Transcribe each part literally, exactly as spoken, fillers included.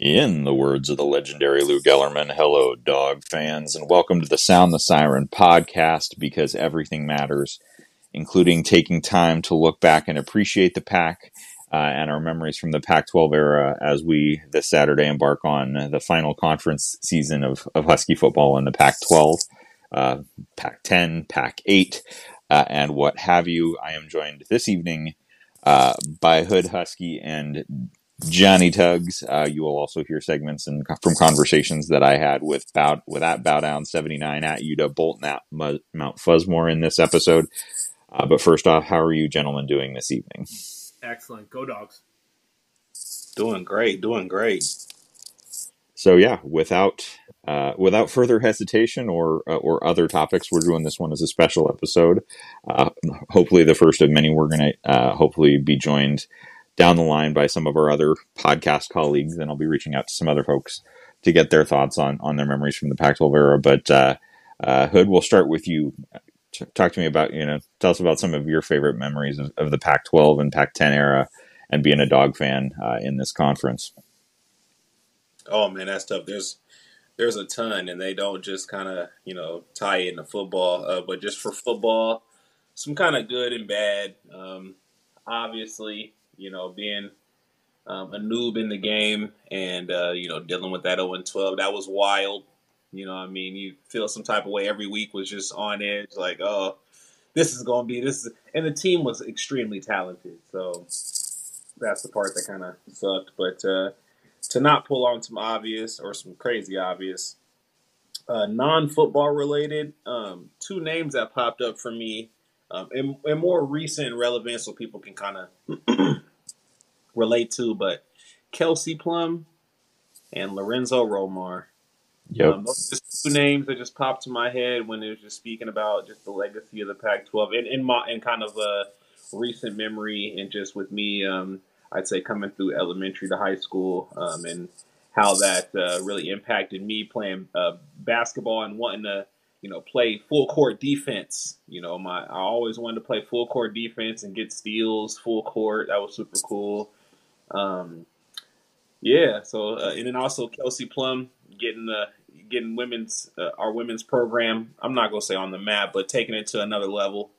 In the words of the legendary Lou Gellerman, hello, dog fans, and welcome to the Sound the Siren podcast, because everything matters, including taking time to look back and appreciate the pack uh, and our memories from the Pac twelve era as we, this Saturday, embark on the final conference season of, of Husky football in the Pac twelve, uh, Pac ten, Pac eight, uh, and what have you. I am joined this evening uh, by Hood, Husky, and Johnny Tugs. Uh, you will also hear segments and from conversations that I had with Bow, with at Bowdown seventy-nine, at U W Bolt, and at M- Mount Fuzzmore in this episode. Uh, but first off, how are you gentlemen doing this evening? Excellent. Go Dogs. Doing great. Doing great. So yeah, without uh, without further hesitation or uh, or other topics, we're doing this one as a special episode. Uh, hopefully, the first of many. We're gonna uh, hopefully be joined down the line by some of our other podcast colleagues, and I'll be reaching out to some other folks to get their thoughts on, on their memories from the Pac twelve era. But uh, uh, Hood, we'll start with you. T- talk to me about, you know, tell us about some of your favorite memories of, of the Pac twelve and Pac ten era and being a dog fan uh, in this conference. Oh, man, that's tough. There's there's a ton, and they don't just kind of, you know, tie it into football. Uh, but just for football, some kind of good and bad, um, obviously. You know, being um, a noob in the game and, uh, you know, dealing with that oh and twelve, that was wild. You know what I mean? You feel some type of way every week, was just on edge, like, oh, this is going to be this. Is, and the team was extremely talented. So that's the part that kind of sucked. But uh, to not pull on some obvious or some crazy obvious, uh, non-football related, um, two names that popped up for me um, in, in more recent relevance so people can kind of relate to, but Kelsey Plum and Lorenzo Romar. Yep. Um, those are just two names that just popped to my head when they were just speaking about just the legacy of the Pac twelve and in my and kind of a recent memory, and just with me, um, I'd say coming through elementary to high school, um, and how that uh, really impacted me playing uh, basketball and wanting to, you know, play full court defense. You know, my I always wanted to play full court defense and get steals full court. That was super cool. Um, yeah. So, uh, and then also Kelsey Plum getting the getting women's uh, our women's program. I'm not gonna say on the map, but taking it to another level.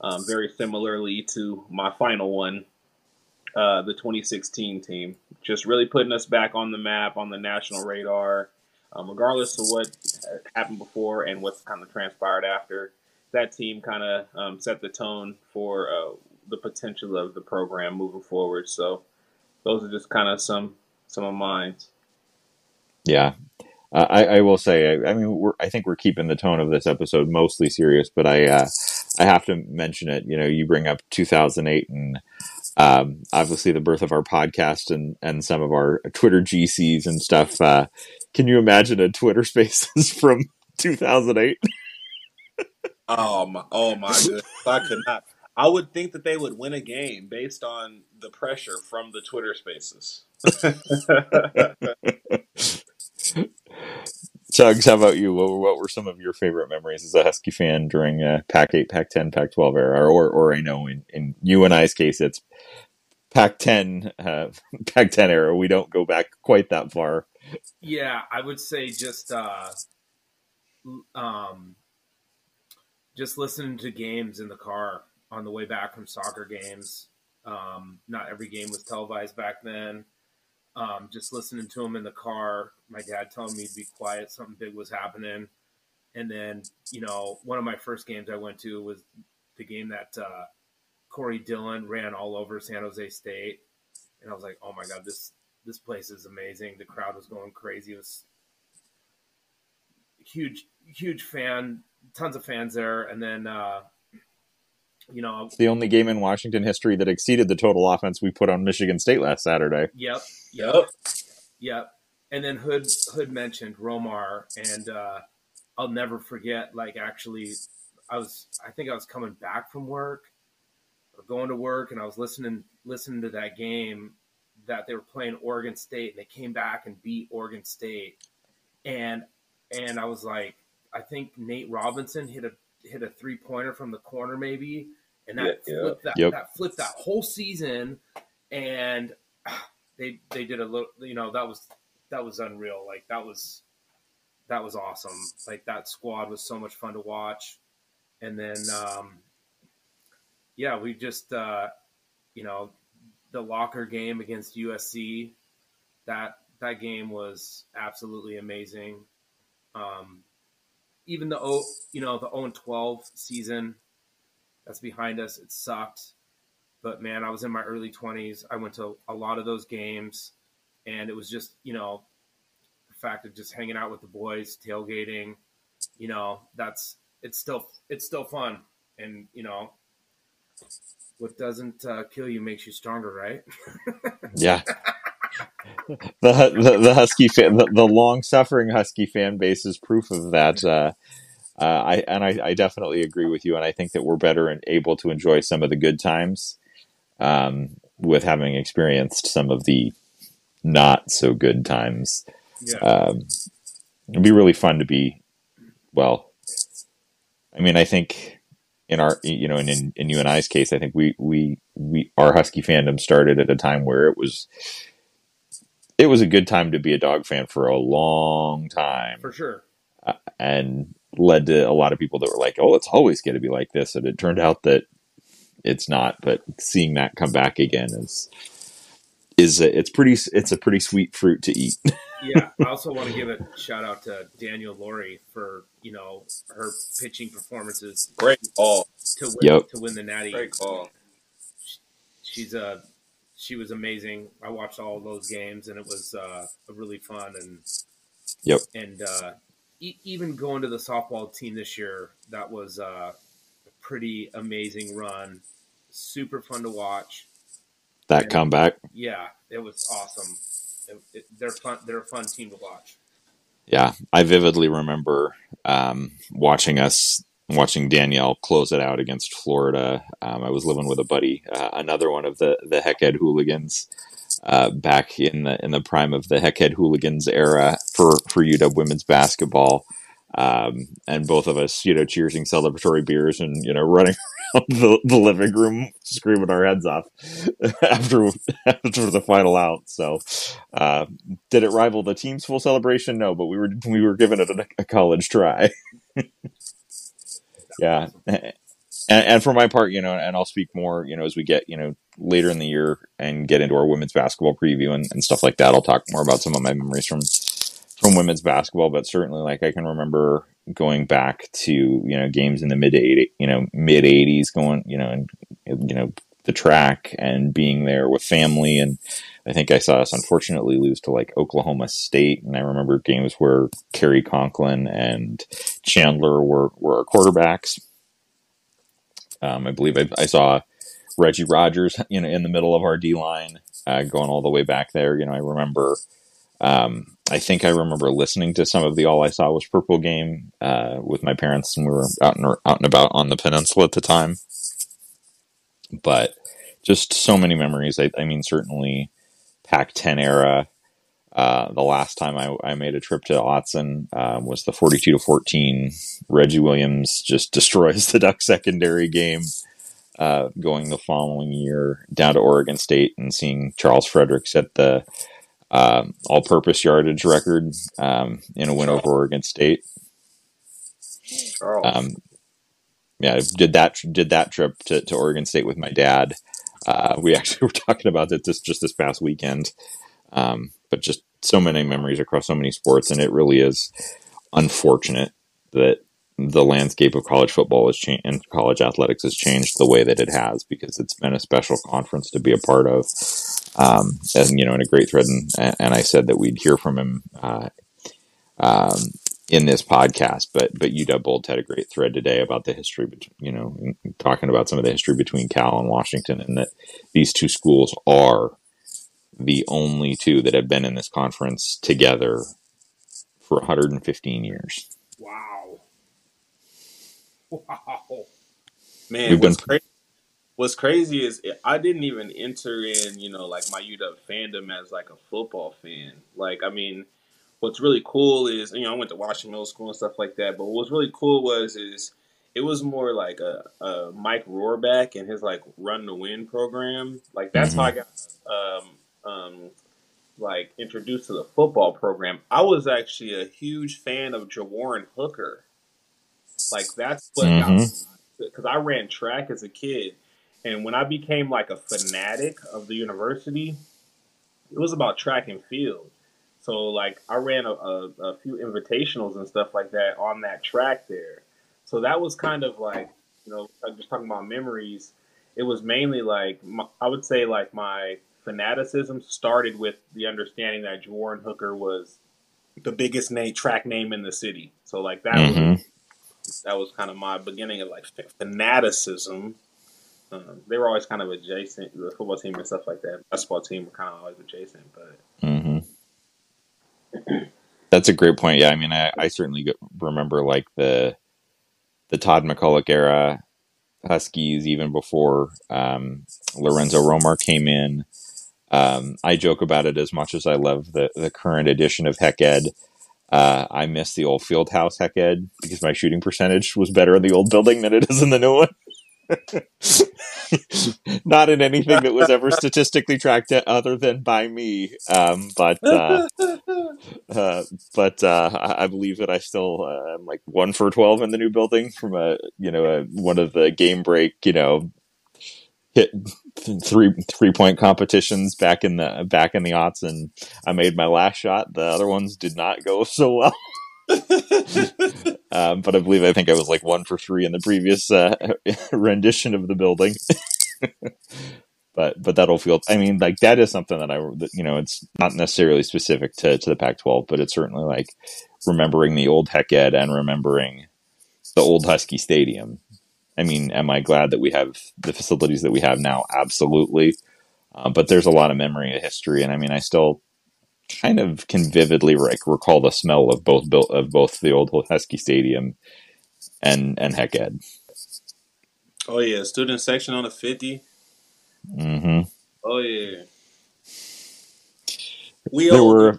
Um, very similarly to my final one, uh, the twenty sixteen team, just really putting us back on the map, on the national radar, um, regardless of what happened before and what's kind of transpired after. That team kind of um, set the tone for uh, the potential of the program moving forward. So. Those are just kind of some some of mine. Yeah, uh, I, I will say. I, I mean, we're, I think we're keeping the tone of this episode mostly serious, but I uh, I have to mention it. You know, you bring up two thousand eight, and um, obviously the birth of our podcast and, and some of our Twitter G Cs and stuff. Uh, can you imagine a Twitter Spaces from two thousand eight? oh my! Oh my goodness! I could not. I would think that they would win a game based on the pressure from the Twitter Spaces. Tugs, how about you? What, what were some of your favorite memories as a Husky fan during uh, Pac eight, Pac ten, Pac twelve era? Or, or I know in, in you and I's case, it's Pac ten, uh, Pac ten era. We don't go back quite that far. Yeah, I would say just uh, um. Just listening to games in the car on the way back from soccer games. Um, not every game was televised back then. Um, just listening to them in the car. My dad telling me to be quiet. Something big was happening. And then, you know, one of my first games I went to was the game that uh, Corey Dillon ran all over San Jose State. And I was like, oh, my God, this this place is amazing. The crowd was going crazy. It was huge, huge fan. Tons of fans there. And then, uh, you know, it's the only game in Washington history that exceeded the total offense we put on Michigan State last Saturday. Yep. Yep. Yep. And then Hood, Hood mentioned Romar, and, uh, I'll never forget, like, actually I was, I think I was coming back from work or going to work, and I was listening, listening to that game that they were playing Oregon State, and they came back and beat Oregon State. And, and I was like, I think Nate Robinson hit a hit a three pointer from the corner, maybe, and that yeah, flipped that, yep. that flipped that whole season. And they they did a little, you know, that was that was unreal. Like that was, that was awesome. Like that squad was so much fun to watch. And then, um, yeah, we just, uh, you know, the locker game against U S C, that, that game was absolutely amazing. Um, even the, you know, the oh and twelve season that's behind us, it sucked. But, man, I was in my early twenties. I went to a lot of those games, and it was just, you know, the fact of just hanging out with the boys, tailgating, you know, that's it's still it's still fun. And, you know, what doesn't uh, kill you makes you stronger, right? Yeah. the, the the Husky fan, the, the long-suffering Husky fan base is proof of that. Uh, uh, I and I, I definitely agree with you, and I think that we're better and able to enjoy some of the good times. Um, with having experienced some of the not so good times, yeah. um, it'd be really fun to be, well, I mean, I think in our, you know, in, in, in you and I's case, I think we, we, we, our Husky fandom started at a time where it was, it was a good time to be a dog fan for a long time. For sure. Uh, and led to a lot of people that were like, oh, it's always going to be like this. And it turned out that it's not, but seeing that come back again is, is a, it's pretty, it's a pretty sweet fruit to eat. Yeah. I also want to give a shout out to Daniel Laurie for, you know, her pitching performances. Great call to win, yep. to win the Natty. Great call. She's a, she was amazing. I watched all of those games, and it was uh, really fun. And, yep. and uh, e- even going to the softball team this year, that was uh, a pretty amazing run. Super fun to watch. That and, comeback, yeah, it was awesome. It, it, they're fun. They're a fun team to watch. Yeah, I vividly remember um, watching us watching Danielle close it out against Florida. Um, I was living with a buddy, uh, another one of the the Heckhead Hooligans, uh, back in the in the prime of the Heckhead Hooligans era for for U W women's basketball. Um, and both of us, you know, cheersing celebratory beers and, you know, running around the, the living room, screaming our heads off after, after the final out. So, uh, did it rival the team's full celebration? No, but we were, we were giving it a, a college try. Yeah. And, and for my part, you know, and I'll speak more, you know, as we get, you know, later in the year and get into our women's basketball preview and, and stuff like that, I'll talk more about some of my memories from from women's basketball, but certainly like I can remember going back to, you know, games in the mid eighties, you know, mid eighties going, you know, and, you know, the track and being there with family. And I think I saw us unfortunately lose to like Oklahoma State. And I remember games where Cary Conklin and Chandler were, were our quarterbacks. Um, I believe I, I saw Reggie Rogers, you know, in the middle of our D line, uh, going all the way back there. You know, I remember, um, I think I remember listening to some of the All I Saw Was Purple game uh, with my parents, and we were out and, out and about on the peninsula at the time. But just so many memories. I, I mean, certainly Pac ten era. Uh, the last time I, I made a trip to Autzen uh, was the forty-two to fourteen. Reggie Williams just destroys the Duck secondary game. Uh, going the following year down to Oregon State and seeing Charles Frederick set the Um, all-purpose yardage record um, in a win over Oregon State. Um, yeah, did that did that trip to, to Oregon State with my dad. Uh, we actually were talking about it this just this past weekend. Um, but just so many memories across so many sports, and it really is unfortunate that the landscape of college football has changed and college athletics has changed the way that it has, because it's been a special conference to be a part of. Um, and, you know, and a great thread. And, and I said that we'd hear from him, uh, um, in this podcast, but, but U W Bolt had a great thread today about the history, you know, talking about some of the history between Cal and Washington, and that these two schools are the only two that have been in this conference together for one hundred fifteen years. Wow. Wow. Man, We've what's been- crazy. What's crazy is I didn't even enter in, you know, like my U W fandom as like a football fan. Like, I mean, what's really cool is, you know, I went to Washington Middle School and stuff like that. But what's really cool was is it was more like a, a Mike Rohrback and his like Run to Win program. Like that's mm-hmm. how I got um, um, like introduced to the football program, I was actually a huge fan of Ja'Warren Hooker. Like that's what mm-hmm. because I ran track as a kid, and when I became like a fanatic of the university, it was about track and field. So like I ran a, a, a few invitationals and stuff like that on that track there. So that was kind of like, you know, just talking about memories. It was mainly like my, I would say like my fanaticism started with the understanding that Ja'Warren Hooker was the biggest name, track name in the city. So like that mm-hmm. was that was kind of my beginning of like fanaticism. Um, they were always kind of adjacent, the football team and stuff like that. Basketball team were kind of always adjacent, but. Mm-hmm. That's a great point. Yeah, I mean, I, I certainly remember like the the Todd McCulloch era Huskies even before um, Lorenzo Romar came in. Um, I joke about it as much as I love the, the current edition of Heck Ed. Uh, I miss the old Fieldhouse Heck Ed because my shooting percentage was better in the old building than it is in the new one. Not in anything that was ever statistically tracked other than by me, um, but uh, uh, but uh, I believe that I still uh, I'm like one for twelve in the new building from a you know a, one of the game break you know hit three three point competitions back in the back in the aughts, and I made my last shot. The other ones did not go so well. um, but I believe I think I was like one for three in the previous uh, rendition of the building. but but that old field, I mean, like that is something that I that, you know it's not necessarily specific to to the Pac twelve, but it's certainly like remembering the old Heck Ed and remembering the old Husky Stadium. I mean, am I glad that we have the facilities that we have now? Absolutely, uh, but there's a lot of memory and history, and I mean, I still. Kind of can vividly like recall the smell of both of both the old Husky Stadium and and Heck Ed. Oh yeah, student section on the fifty. Mm-hmm. Oh yeah. We there old. were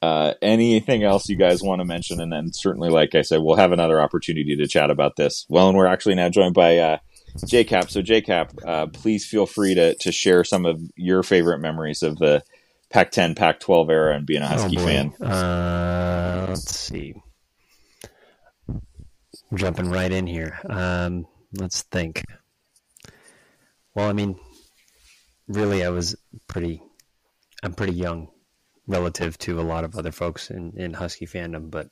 uh, anything else you guys want to mention, and then certainly, like I said, we'll have another opportunity to chat about this. Well, and we're actually now joined by. Uh, J CAP. So J CAP, uh, please feel free to, to share some of your favorite memories of the Pac ten, Pac twelve era and being a Husky oh fan. Uh, let's see. I'm jumping right in here. Um, let's think. Well, I mean, really, I was pretty, I'm pretty young relative to a lot of other folks in, in Husky fandom, but,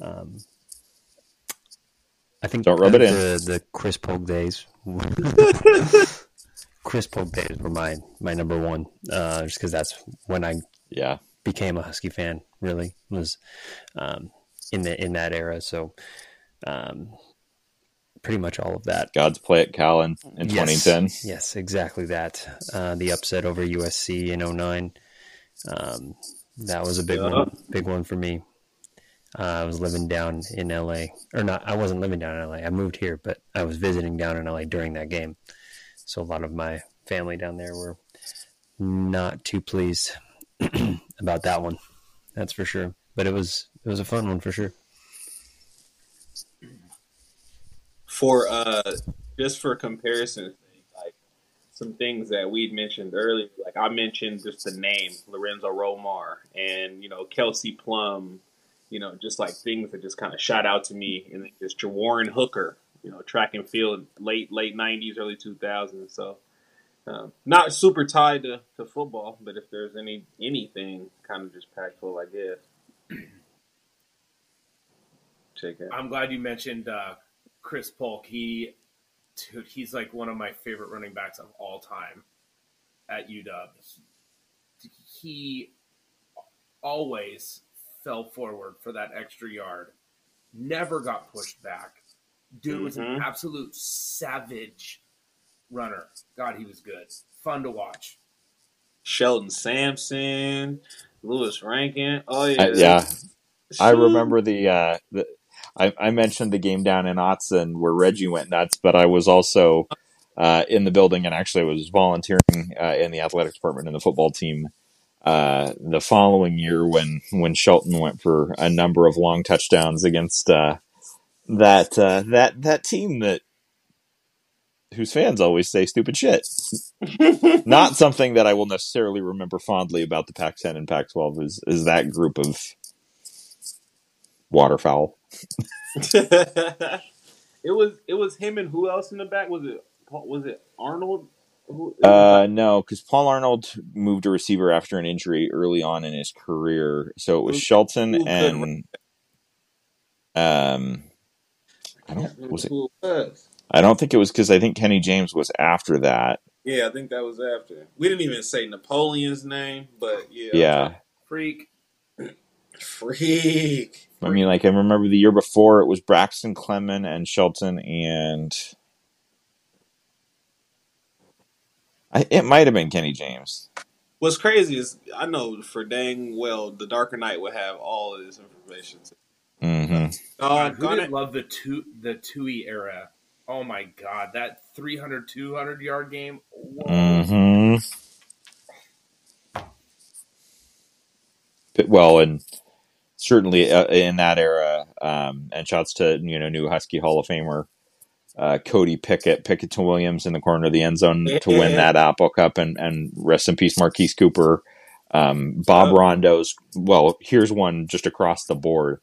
um, I think Don't rub the, it in. the the Chris Polk days. Chris Polk days were my, my number one, uh, just because that's when I yeah became a Husky fan. Really was um, in the in that era. So um, pretty much all of that. God's play at Cal in, in yes. twenty ten. Yes, exactly that. Uh, the upset over U S C in oh nine. Um, that was a big yeah. one. Big one for me. Uh, I was living down in L A, or not. I wasn't living down in L A. I moved here, but I was visiting down in L A during that game. So a lot of my family down there were not too pleased about that one. That's for sure. But it was it was a fun one for sure. For uh, just for comparison, like some things that we'd mentioned earlier, like I mentioned just the name Lorenzo Romar and you know Kelsey Plum. You know, just like things that just kind of shot out to me, and just Ja'Warren Hooker, you know, track and field, late late nineties, early two thousands. So, um, not super tied to, to football, but if there's any anything, kind of just Pac twelve, I guess. Check it. I'm glad you mentioned uh, Chris Polk. He, dude, he's like one of my favorite running backs of all time at U W. He, he always. Fell forward for that extra yard, never got pushed back. Dude mm-hmm. was an absolute savage runner. God, he was good. Fun to watch. Shelton Sampson, Lewis Rankin. Oh yeah, uh, yeah. I remember the. Uh, the I, I mentioned the game down in Otson where Reggie went nuts, but I was also uh, in the building and actually was volunteering uh, in the athletic department and the football team. Uh, the following year when, when Shelton went for a number of long touchdowns against, uh, that, uh, that, that team that whose fans always say stupid shit. Not something that I will necessarily remember fondly about the Pac ten and Pac twelve is, is that group of waterfowl. it was it was him and who else in the back? Was it was it Arnold? Who, it was uh, no, because Paul Arnold moved to receiver after an injury early on in his career. So it was who, Shelton who and um, I don't was it. Who it was. I don't think it was because I think Kenny James was after that. Yeah, I think that was after. We didn't even say Napoleon's name, but yeah. Yeah. Freak. Freak. I mean, like, I remember the year before it was Braxton Clemon and Shelton and... I, it might have been Kenny James. What's crazy is I know for dang well the Darker Knight would have all of this information. Mm-hmm. God, who did love the two, the Tui era? Oh, my God. That three hundred, two hundred-yard game. Mm-hmm. Well, and certainly uh, in that era, um, and shouts to, you know, new Husky Hall of Famer, uh, Cody Pickett, Pickett to Williams in the corner of the end zone yeah. to win that Apple Cup, and, and rest in peace, Marquise Cooper. Um, Bob oh. Rondo's, well, here's one just across the board.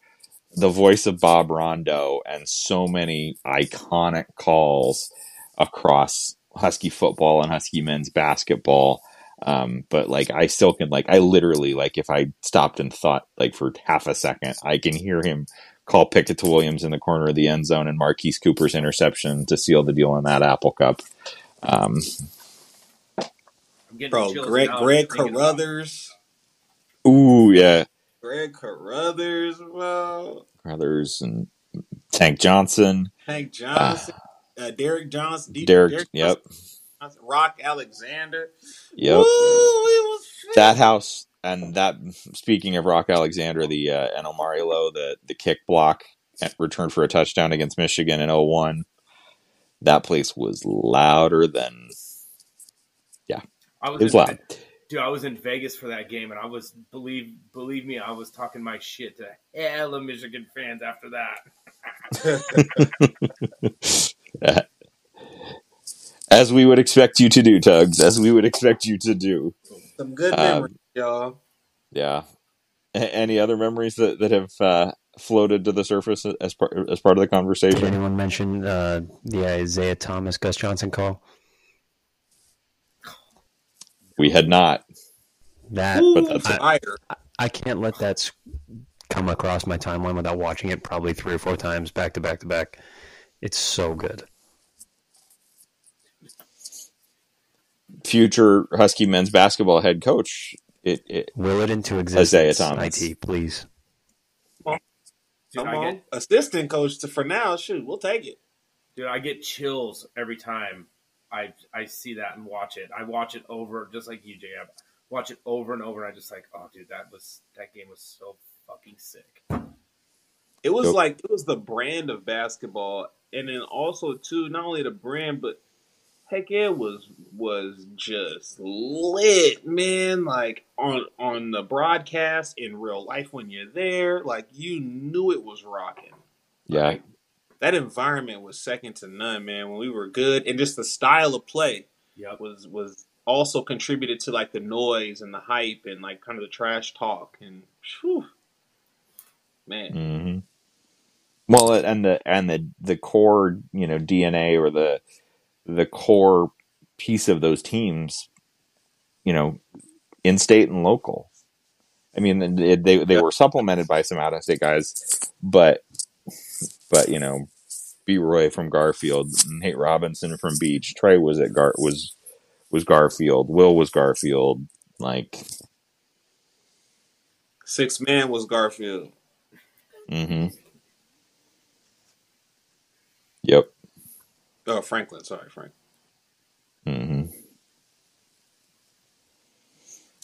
The voice of Bob Rondo and so many iconic calls across Husky football and Husky men's basketball. Um, but like, I still can, like, I literally, like, if I stopped and thought, like, for half a second, I can hear him call Pickett to Williams in the corner of the end zone and Marquise Cooper's interception to seal the deal in that Apple Cup. Um, I'm bro, Greg, Greg Carruthers. Ooh, yeah. Greg Carruthers, bro. Carruthers and Tank Johnson. Tank Johnson. Uh, uh, Derek Johnson. D- Derek, Derek yep. Johnson, Rock Alexander. Yep. Ooh, it was that house, and that, speaking of Rock Alexander, the uh, and Omari Lowe, the, the kick block returned for a touchdown against Michigan in oh one. That place was louder than, yeah, I was it was loud. Bed. Dude, I was in Vegas for that game, and I was, believe believe me, I was talking my shit to hella Michigan fans after that. As we would expect you to do, Tugs. As we would expect you to do. Some good memories, um, y'all. Yeah. A- any other memories that, that have uh, floated to the surface as, par- as part of the conversation? Did anyone mention uh, the Isaiah Thomas, Gus Johnson call? We had not. That, Ooh, but that's I, I, I can't let that come across my timeline without watching it probably three or four times back to back to back. It's so good. Future Husky men's basketball head coach. It, it will it into existence. Isaiah Thomas, I T, please. Well, dude, come on, get, assistant coach to, for now. Shoot, we'll take it. Dude, I get chills every time I I see that and watch it. I watch it over, just like you, J F. I watch it over and over, and I just like, oh, dude, that was that game was so fucking sick. It was like it was the brand of basketball, and then also too, not only the brand, but heck, it was was just lit, man. Like on on the broadcast, in real life, when you're there, like you knew it was rocking. Yeah. Like, that environment was second to none, man. When we were good, and just the style of play yep. was was also contributed to like the noise and the hype and like kind of the trash talk and whew, man. Mm-hmm. Well, and the and the the core, you know, D N A or the the core piece of those teams, you know, in state and local. I mean, they they, they were supplemented by some out of state guys, but. But, you know, B. Roy from Garfield, Nate Robinson from Beach, Trey was at Gar was was Garfield, Will was Garfield, like Six Man was Garfield. Mm-hmm. Yep. Oh, Franklin, sorry, Frank. Mm-hmm.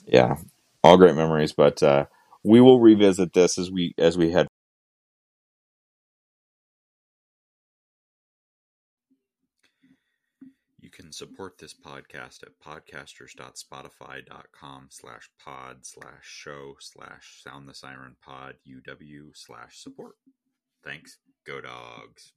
Yeah. All great memories, but uh, we will revisit this as we as we head. Can support this podcast at podcasters.spotify.com slash pod slash show slash sound the siren pod uw slash support. Thanks. Go Dogs.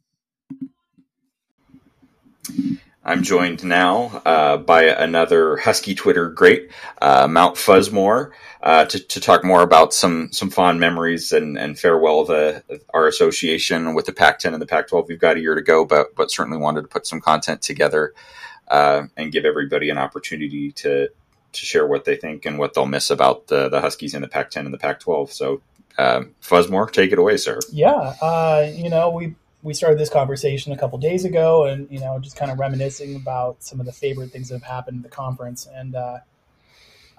I'm joined now uh, by another Husky Twitter great, uh, Mount Fuzzmore, uh, to, to talk more about some some fond memories and, and farewell the our association with the Pac ten and the Pac twelve. We've got a year to go, but but certainly wanted to put some content together uh, and give everybody an opportunity to to share what they think and what they'll miss about the, the Huskies and the Pac ten and the Pac twelve. So, uh, Fuzzmore, take it away, sir. Yeah, uh, you know, we... We started this conversation a couple days ago and, you know, just kind of reminiscing about some of the favorite things that have happened at the conference. And, uh,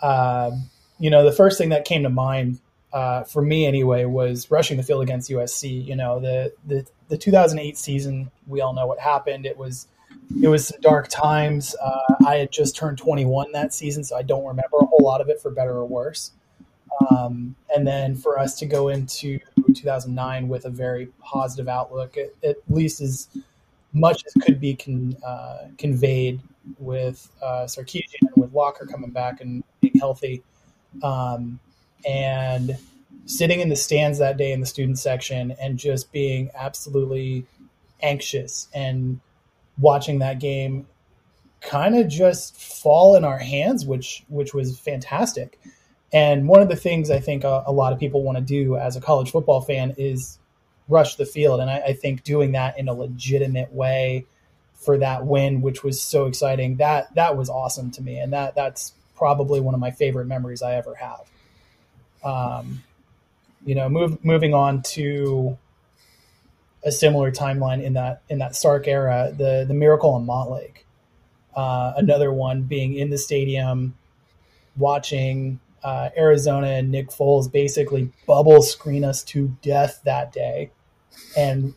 uh, you know, the first thing that came to mind uh, for me anyway was rushing the field against U S C. You know, the, the, the two thousand eight season, we all know what happened. It was it was some dark times. Uh, I had just turned twenty-one that season, so I don't remember a whole lot of it for better or worse. Um, and then for us to go into two thousand nine with a very positive outlook, at, at least as much as could be con, uh, conveyed with uh, Sarkisian, with Walker coming back and being healthy. Um, and sitting in the stands that day in the student section and just being absolutely anxious and watching that game kind of just fall in our hands, which which was fantastic. And one of the things I think a, a lot of people want to do as a college football fan is rush the field. And I, I think doing that in a legitimate way for that win, which was so exciting, that that was awesome to me. And that that's probably one of my favorite memories I ever have. Um, you know, move, moving on to a similar timeline in that in that Sark era, the, the miracle in Montlake, uh, another one being in the stadium, watching Uh, Arizona and Nick Foles basically bubble screen us to death that day. And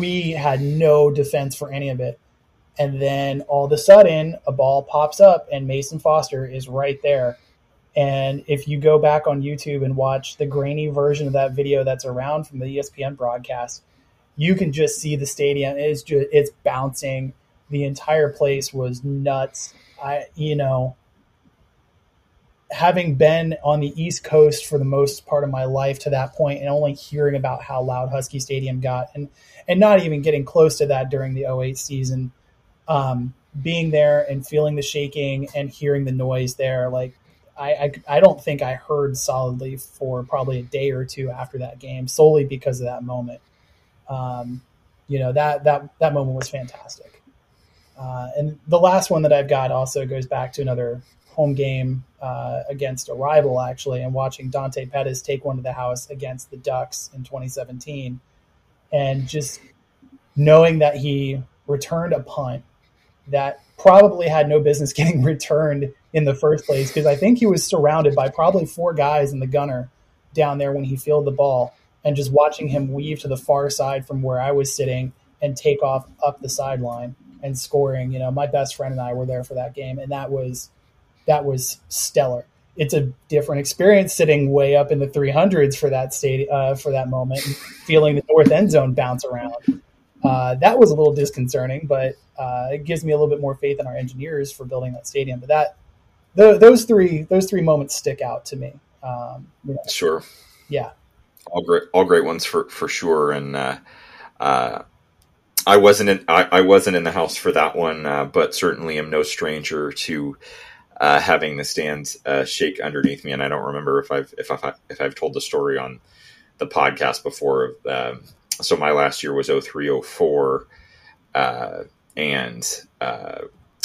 we had no defense for any of it. And then all of a sudden a ball pops up and Mason Foster is right there. And if you go back on YouTube and watch the grainy version of that video that's around from the E S P N broadcast, you can just see the stadium. It's just, it's bouncing. The entire place was nuts. I, you know, having been on the East Coast for the most part of my life to that point and only hearing about how loud Husky Stadium got and, and not even getting close to that during the oh eight season, um, being there and feeling the shaking and hearing the noise there. Like I, I, I don't think I heard solidly for probably a day or two after that game solely because of that moment. Um, you know, that, that, that moment was fantastic. Uh, and the last one that I've got also goes back to another home game uh, against a rival, actually, and watching Dante Pettis take one to the house against the Ducks in twenty seventeen. And just knowing that he returned a punt that probably had no business getting returned in the first place, because I think he was surrounded by probably four guys in the gunner down there when he fielded the ball, and just watching him weave to the far side from where I was sitting and take off up the sideline and scoring. You know, my best friend and I were there for that game, and that was That was stellar. It's a different experience sitting way up in the three hundreds for that state, uh, for that moment, and feeling the north end zone bounce around. Uh, that was a little disconcerting, but uh, it gives me a little bit more faith in our engineers for building that stadium. But that th- those three those three moments stick out to me. Um, you know, sure. Yeah. All great, all great ones for for sure. And uh, uh, I wasn't in, I, I wasn't in the house for that one, uh, but certainly am no stranger to Uh, having the stands uh, shake underneath me. And I don't remember if I've if I've if I've told the story on the podcast before. Um, so my last year was oh three oh four, uh, and uh,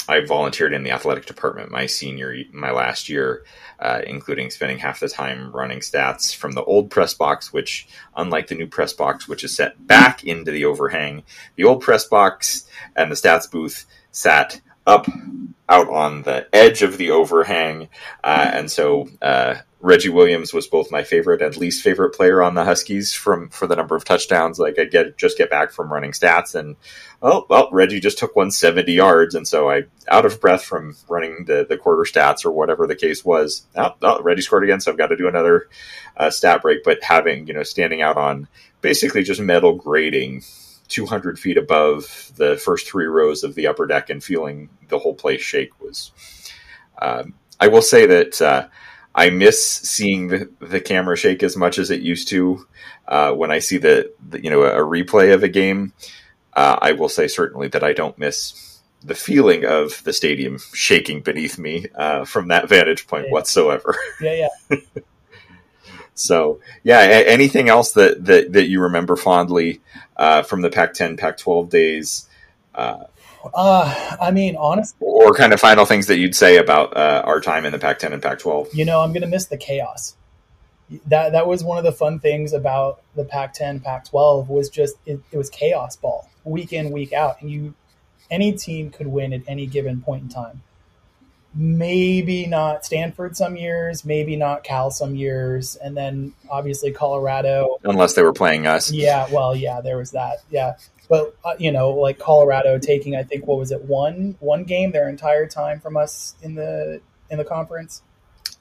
I volunteered in the athletic department my senior my last year, uh, including spending half the time running stats from the old press box, which, unlike the new press box, which is set back into the overhang, the old press box and the stats booth sat up out on the edge of the overhang. Uh, and so uh, Reggie Williams was both my favorite and least favorite player on the Huskies from for the number of touchdowns. Like I get just get back from running stats and, oh, well, Reggie just took one hundred seventy yards. And so I out of breath from running the, the quarter stats or whatever the case was. Oh, oh, Reggie scored again, so I've got to do another uh, stat break. But having, you know, standing out on basically just metal grating two hundred feet above the first three rows of the upper deck and feeling the whole place shake was, um, I will say that, uh, I miss seeing the, the camera shake as much as it used to. Uh, when I see the, the you know, a replay of a game, uh, I will say certainly that I don't miss the feeling of the stadium shaking beneath me uh, from that vantage point yeah. whatsoever. Yeah, yeah. So, yeah, anything else that, that, that you remember fondly uh, from the Pac ten, Pac twelve days? Uh, uh, I mean, honestly. Or kind of final things that you'd say about uh, our time in the Pac ten and Pac twelve? You know, I'm going to miss the chaos. That that was one of the fun things about the Pac ten, Pac twelve was just it, it was chaos ball week in, week out. And you any team could win at any given point in time. Maybe not Stanford some years, maybe not Cal some years, and then obviously Colorado. Unless they were playing us. Yeah, well, yeah, there was that. Yeah, but uh, you know, like Colorado taking, I think, what was it, one one game their entire time from us in the in the conference.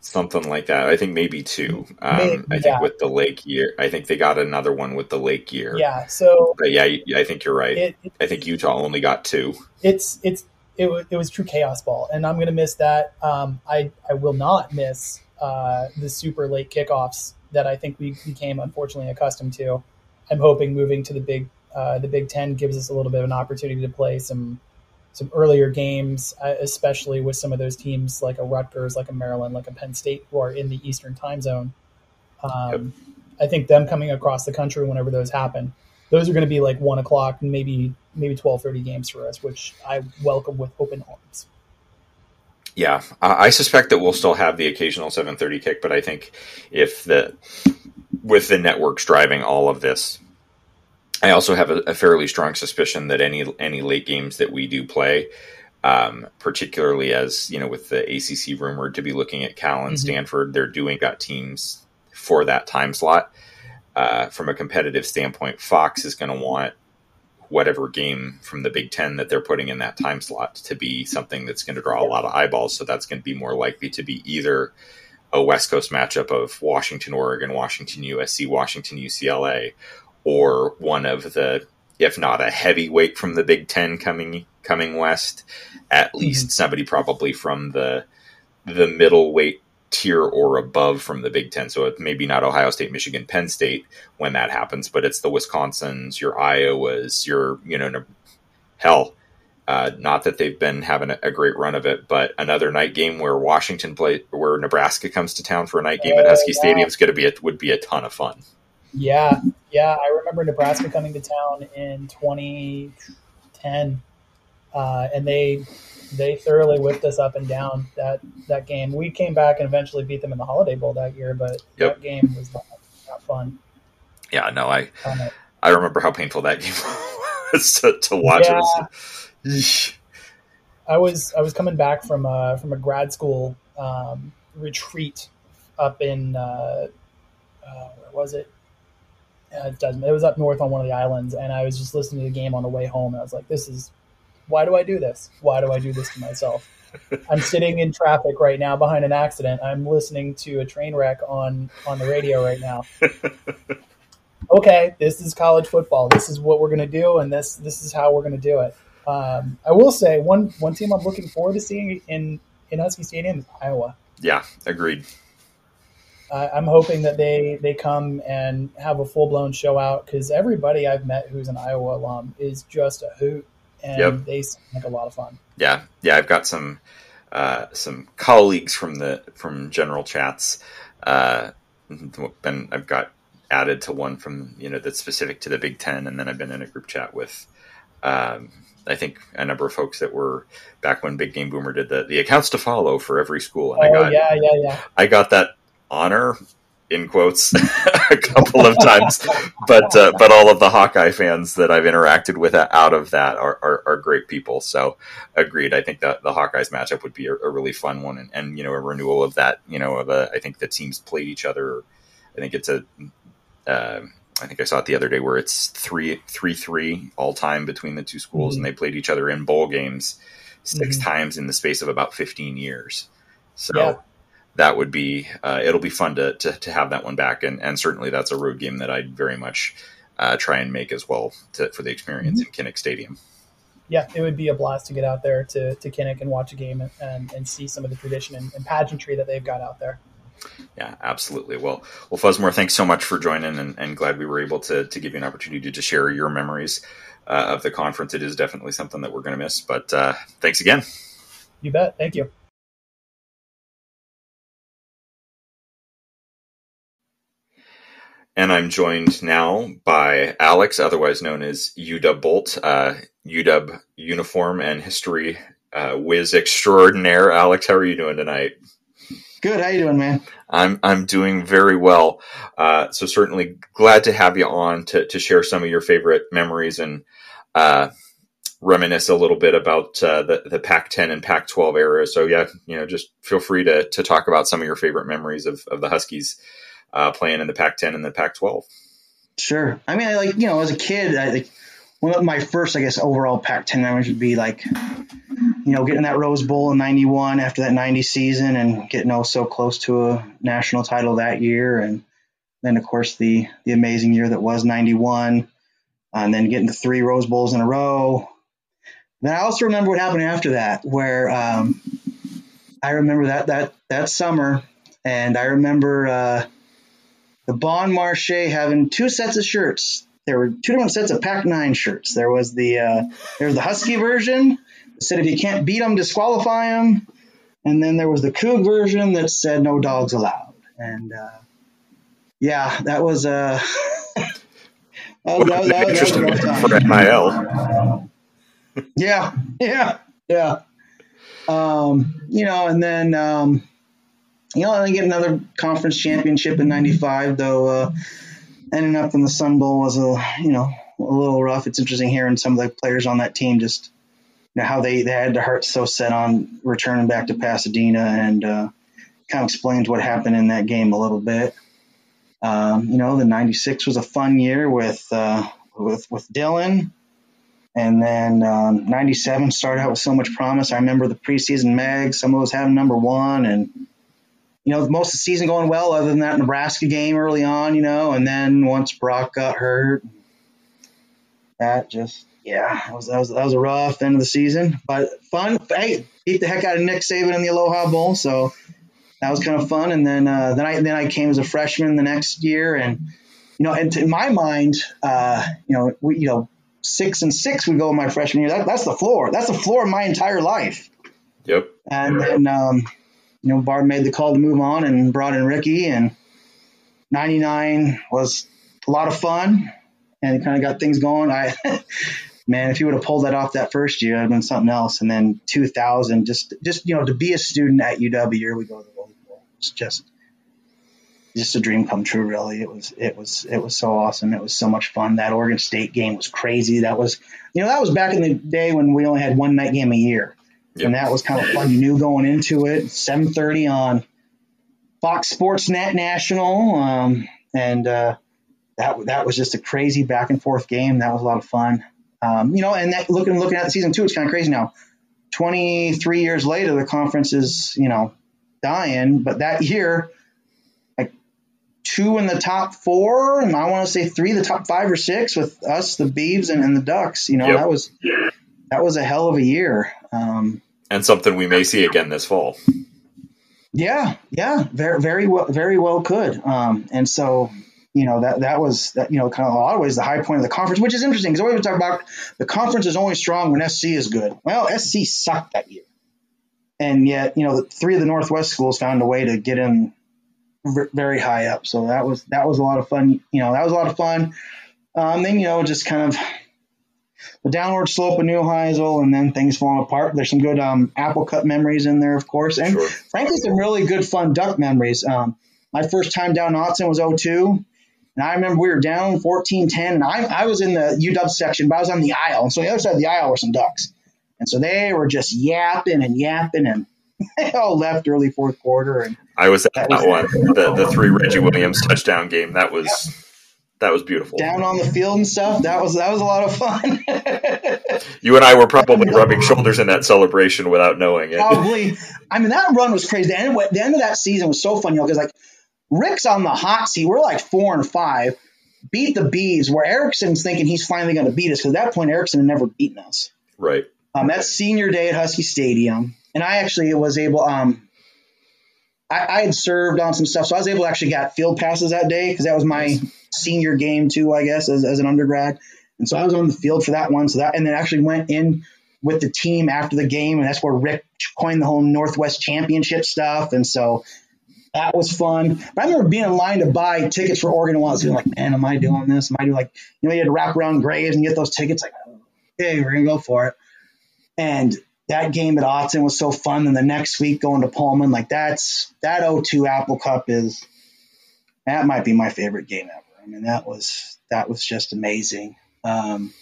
Something like that. I think maybe two. Um, maybe, I think yeah. with the Lake year, I think they got another one with the Lake year. Yeah. So, but yeah, I think you're right. It, it, I think Utah only got two. It's it's. It was, it was true chaos ball, and I'm going to miss that. Um, I, I will not miss uh, the super late kickoffs that I think we became unfortunately accustomed to. I'm hoping moving to the big uh, the Big Ten gives us a little bit of an opportunity to play some some earlier games, especially with some of those teams like a Rutgers, like a Maryland, like a Penn State, who are in the Eastern time zone. Um, yep. I think them coming across the country whenever those happen. Those are going to be like one o'clock and maybe maybe twelve thirty games for us, which I welcome with open arms. Yeah, I suspect that we'll still have the occasional seven thirty kick, but I think if the with the networks driving all of this, I also have a, a fairly strong suspicion that any any late games that we do play, um, particularly as you know, with the A C C rumored to be looking at Cal and mm-hmm. Stanford, they're doing got teams for that time slot. Uh, from a competitive standpoint, Fox is going to want whatever game from the Big Ten that they're putting in that time slot to be something that's going to draw a lot of eyeballs. So that's going to be more likely to be either a West Coast matchup of Washington, Oregon, Washington, U S C, Washington, U C L A, or one of the, if not a heavyweight from the Big Ten coming coming west, at least mm-hmm. somebody probably from the the middleweight tier or above from the Big Ten. So it maybe not Ohio State, Michigan, Penn State when that happens, but it's the Wisconsins, your Iowas, your, you know, hell, uh, not that they've been having a, a great run of it, but another night game where Washington play, where Nebraska comes to town for a night game oh, at Husky yeah. Stadium is going to be, it would be a ton of fun. Yeah. Yeah. I remember Nebraska coming to town in twenty ten uh, and they, They thoroughly whipped us up and down that, that game. We came back and eventually beat them in the Holiday Bowl that year, but yep. that game was not, not fun. Yeah, no, I um, I remember how painful that game was to, to watch. Yeah. It was, I was I was coming back from a, from a grad school um, retreat up in uh, uh, where was it? Uh, it doesn't. It was up north on one of the islands, and I was just listening to the game on the way home. And I was like, "This is." Why do I do this? Why do I do this to myself? I'm sitting in traffic right now behind an accident. I'm listening to a train wreck on, on the radio right now. Okay, this is college football. This is what we're going to do, and this this is how we're going to do it. Um, I will say, one one team I'm looking forward to seeing in, in Husky Stadium is Iowa. Yeah, agreed. Uh, I'm hoping that they, they come and have a full-blown show out, because everybody I've met who's an Iowa alum is just a hoot. And yep. they seem like a lot of fun. Yeah, yeah. I've got some uh, some colleagues from the from general chats. Uh, been I've got added to one from you know that's specific to the Big Ten, and then I've been in a group chat with um, I think a number of folks that were back when Big Game Boomer did the the accounts to follow for every school. And oh I got, yeah, yeah, yeah. I got that honor. In quotes, a couple of times, but uh, but all of the Hawkeye fans that I've interacted with out of that are are, are great people. So agreed. I think that the Hawkeyes matchup would be a, a really fun one, and, and you know a renewal of that. You know, of a, I think the teams played each other. I think it's a. Uh, I think I saw it the other day where it's three three three all time between the two schools, mm-hmm. and they played each other in bowl games six mm-hmm. times in the space of about fifteen years. So. Yeah. That would be, uh, it'll be fun to, to, to have that one back. And, and certainly that's a road game that I'd very much uh, try and make as well to, for the experience mm-hmm. in Kinnick Stadium. Yeah, it would be a blast to get out there to, to Kinnick and watch a game and, and, and see some of the tradition and, and pageantry that they've got out there. Yeah, absolutely. Well, well, Fuzzmore, thanks so much for joining and, and glad we were able to, to give you an opportunity to, to share your memories uh, of the conference, it is definitely something that we're going to miss. But uh, thanks again. You bet. Thank you. And I'm joined now by Alex, otherwise known as U W Bolt, uh, U W uniform and history uh, whiz extraordinaire. Alex, how are you doing tonight? Good. How you doing, man? I'm I'm doing very well. Uh, so certainly glad to have you on to to share some of your favorite memories and uh, reminisce a little bit about uh, the the Pac ten and Pac twelve era. So yeah, you know, just feel free to to talk about some of your favorite memories of of the Huskies. Uh, playing in the Pac ten and the Pac twelve. Sure. I mean, I, like, you know, as a kid, I like one of my first, I guess, overall Pac ten memories would be like, you know, getting that Rose Bowl in ninety-one after that ninety season and getting oh so close to a national title that year. And then, of course, the, the amazing year that was ninety-one, and then getting the three Rose Bowls in a row. Then I also remember what happened after that, where um, I remember that, that, that summer. And I remember, uh, the Bon Marché having two sets of shirts. There were two different sets of Pac nine shirts. There was the uh, there was the Husky version that said if you can't beat them, disqualify them. And then there was the Coug version that said no dogs allowed. And uh, yeah, that was uh, that, well, that, that, that was interesting for N I L. Yeah, yeah, yeah. Um, you know, and then. Um, You know, I didn't get another conference championship in ninety-five, though uh, ending up in the Sun Bowl was a you know a little rough. It's interesting hearing some of the players on that team just you know how they, they had their hearts so set on returning back to Pasadena, and uh, kind of explains what happened in that game a little bit. Um, you know, the ninety-six was a fun year with uh, with with Dillon, and then um, ninety-seven started out with so much promise. I remember the preseason mag, some of us having number one and. You know, most of the season going well, other than that Nebraska game early on, you know, and then once Brock got hurt, that just, yeah, that was, that was, that was a rough end of the season. But fun, hey, beat the heck out of Nick Saban in the Aloha Bowl, so that was kind of fun. And then uh, then, I, then I came as a freshman the next year, and, you know, and in my mind, uh, you know, we, you know, six and six would go in my freshman year. That, that's the floor. That's the floor of my entire life. Yep. And then um, – you know, Barb made the call to move on and brought in Ricky, and ninety-nine was a lot of fun and kind of got things going. I, man, if you would have pulled that off that first year, it would have been something else. And then two thousand, just, just, you know, to be a student at U W, here we go to the Rose Bowl. It's just, just a dream come true, really. It was, it was, it was so awesome. It was so much fun. That Oregon State game was crazy. That was, you know, that was back in the day when we only had one night game a year. Yep. And that was kind of fun. You knew going into it, seven thirty on Fox Sports Net National. Um, and uh, that that was just a crazy back and forth game. That was a lot of fun. Um, you know, and that, looking looking at the season two, it's kind of crazy now. twenty-three years later, the conference is, you know, dying. But that year, like two in the top four, and I want to say three, the top five or six with us, the Beavs and, and the Ducks. You know, yep. that was that was a hell of a year. Um, and something we may see again this fall. Yeah, yeah, very, very well, very well could. Um, and so, you know, that that was, that, you know, kind of in a lot of ways the high point of the conference, which is interesting because always we talk about the conference is only strong when S C is good. Well, S C sucked that year, and yet, you know, the three of the Northwest schools found a way to get in very high up. So that was that was a lot of fun. You know, that was a lot of fun. Um, then you know, just kind of. The downward slope of New Heisel, and then things falling apart. There's some good um, Apple Cup memories in there, of course, and sure. frankly, some really good fun Duck memories. Um, my first time down in Autzen was oh two, and I remember we were down fourteen ten, and I, I was in the U W section, but I was on the aisle, and so on the other side of the aisle were some Ducks, and so they were just yapping and yapping, and they all left early fourth quarter. And I was at that, that was one, the, the three Reggie Williams touchdown game. That was. Yeah. That was beautiful. Down on the field and stuff. That was that was a lot of fun. You and I were probably rubbing shoulders in that celebration without knowing it. Probably. I mean, that run was crazy. The end of, the end of that season was so fun, you know, because like Rick's on the hot seat. We're like four and five. Beat the Beavs, where Erickson's thinking he's finally going to beat us. Because at that point, Erickson had never beaten us. Right. Um, that's senior day at Husky Stadium, and I actually was able. Um, I, I had served on some stuff, so I was able to actually get field passes that day because that was my. Nice. Senior game too, I guess, as, as an undergrad. And so I was on the field for that one. So that, and then actually went in with the team after the game. And that's where Rick coined the whole Northwest Championship stuff. And so that was fun. But I remember being in line to buy tickets for Oregon a while. So I'm like, man, am I doing this? Am I doing like, you know, you had to wrap around Graves and get those tickets. Like, okay, we're going to go for it. And that game at Autzen was so fun. And the next week going to Pullman, like that's that oh two Apple Cup is, that might be my favorite game ever. I mean, that was, that was just amazing. Um,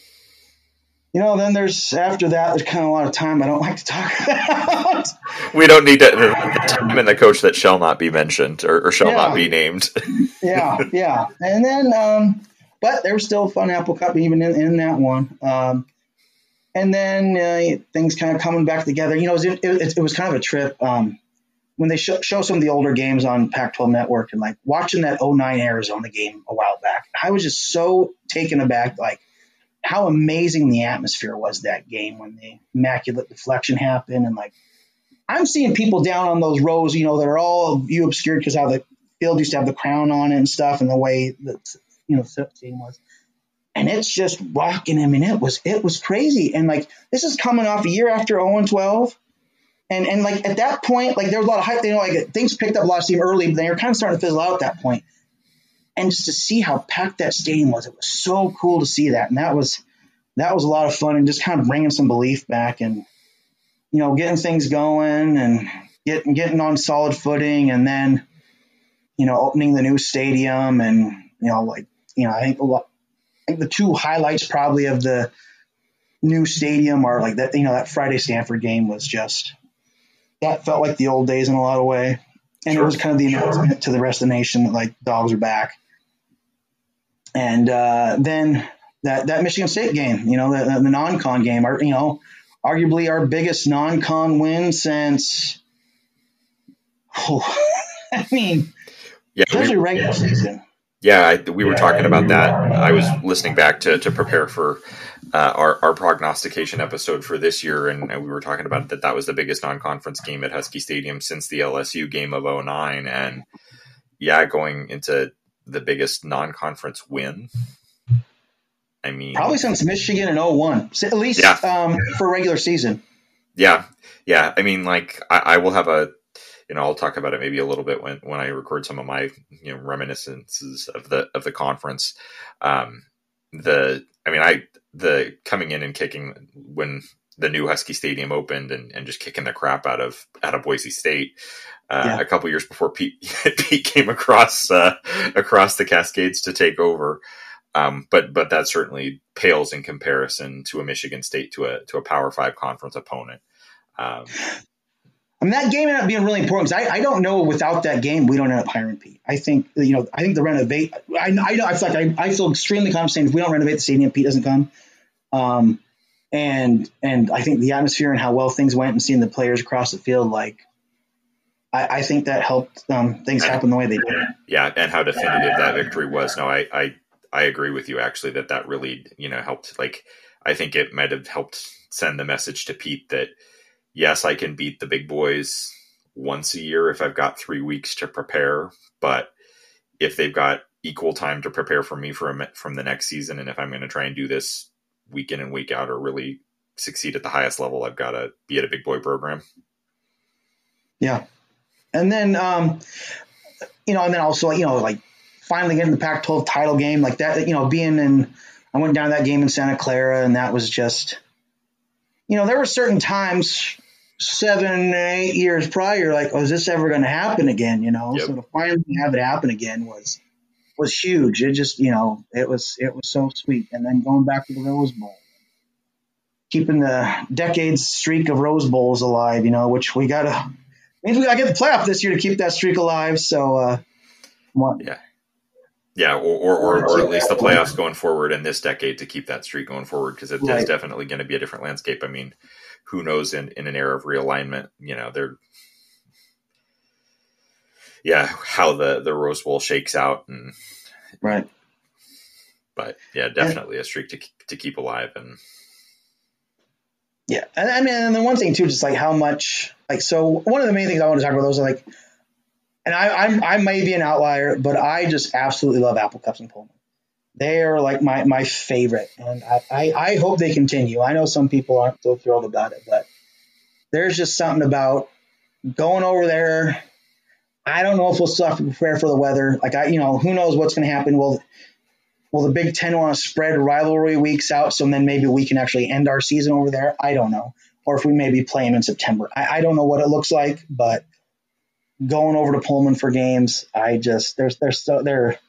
You know, then there's after that, there's kind of a lot of time I don't like to talk about. We don't need to, the time and the coach that shall not be mentioned or, or shall yeah. not be named. yeah, yeah. And then, um, but there was still a fun Apple Cup even in, in that one. Um, and then uh, things kind of coming back together. You know, it was, it, it, it was kind of a trip um, when they sh- show some of the older games on Pac twelve Network and like watching that oh nine Arizona game a while back. I was just so taken aback, like, how amazing the atmosphere was that game when the immaculate deflection happened. And like, I'm seeing people down on those rows, you know, they're all view obscured because how the field used to have the crown on it and stuff and the way that, you know, the team was, and it's just rocking. I mean, it was, it was crazy. And like, this is coming off a year after oh and twelve. And, and like at that point, like there was a lot of hype, you know, like things picked up a lot of steam early, but they were kind of starting to fizzle out at that point. And just to see how packed that stadium was, it was so cool to see that. And that was that was a lot of fun and just kind of bringing some belief back and, you know, getting things going and getting getting on solid footing and then, you know, opening the new stadium and, you know, like, you know, I think a lot, I think the two highlights probably of the new stadium are like that, you know, that Friday Stanford game was just, that felt like the old days in a lot of way. And sure. It was kind of the announcement sure. to the rest of the nation that like Dogs are back. And uh, then that, that Michigan State game, you know, the, the non-con game, our, you know, arguably our biggest non-con win since, oh, I mean, yeah, especially we, regular yeah. season. Yeah, I, we were yeah, talking about we that. Were, I was yeah. listening back to, to prepare for uh, our, our prognostication episode for this year, and we were talking about that that was the biggest non-conference game at Husky Stadium since the L S U game of oh nine. And, yeah, going into – the biggest non-conference win. I mean, probably since Michigan in oh one, at least yeah. um, for regular season. Yeah. Yeah. I mean, like I, I will have a, you know, I'll talk about it maybe a little bit when, when I record some of my, you know, reminiscences of the, of the conference. Um, the, I mean, I, the coming in and kicking when the new Husky Stadium opened and, and just kicking the crap out of, out of Boise State, Uh, yeah. a couple years before Pete, Pete came across uh, across the Cascades to take over, um, but but that certainly pales in comparison to a Michigan State to a to a Power Five conference opponent. Um, I mean that game ended up being really important because I, I don't know without that game we don't end up hiring Pete. I think you know I think the renovate I I know I feel like I, I feel extremely confident saying if we don't renovate the stadium Pete doesn't come, um, and and I think the atmosphere and how well things went and seeing the players across the field like. I, I think that helped um, things happen the way they did. Yeah, and how definitive that victory was. No, I, I I agree with you actually that that really you know helped. Like I think it might have helped send the message to Pete that yes, I can beat the big boys once a year if I've got three weeks to prepare, but if they've got equal time to prepare for me from from the next season, and if I'm going to try and do this week in and week out or really succeed at the highest level, I've got to be at a big boy program. Yeah. And then, um, you know, and then also, you know, like finally getting the Pac twelve title game like that, you know, being in, I went down to that game in Santa Clara and that was just, you know, there were certain times seven, eight years prior, like, oh, is this ever going to happen again? You know, yep. So to finally have it happen again was, was huge. It just, you know, it was, it was so sweet. And then going back to the Rose Bowl, keeping the decades streak of Rose Bowls alive, you know, which we got to, means we got to get the playoff this year to keep that streak alive. So, uh, come on. Yeah. Yeah. Or, or, or, or at least the playoffs going forward in this decade to keep that streak going forward. Cause it, right. It's definitely going to be a different landscape. I mean, who knows in, in an era of realignment, you know, they're, yeah, how the, the Rose Bowl shakes out and right. But yeah, definitely and, a streak to, to keep alive. And yeah. And I mean, and the one thing too, just like how much, like, so one of the main things I want to talk about those are like, and I, I'm, I may be an outlier, but I just absolutely love Apple Cups and Pullman. they are like my, my favorite. And I, I, I hope they continue. I know some people aren't so thrilled about it, but there's just something about going over there. I don't know if we'll still have to prepare for the weather. Like, I, you know, who knows what's going to happen? Will, will the Big Ten want to spread rivalry weeks out so then maybe we can actually end our season over there? I don't know. Or if we maybe play them in September. I, I don't know what it looks like, but going over to Pullman for games, I just, there's, there's so, there,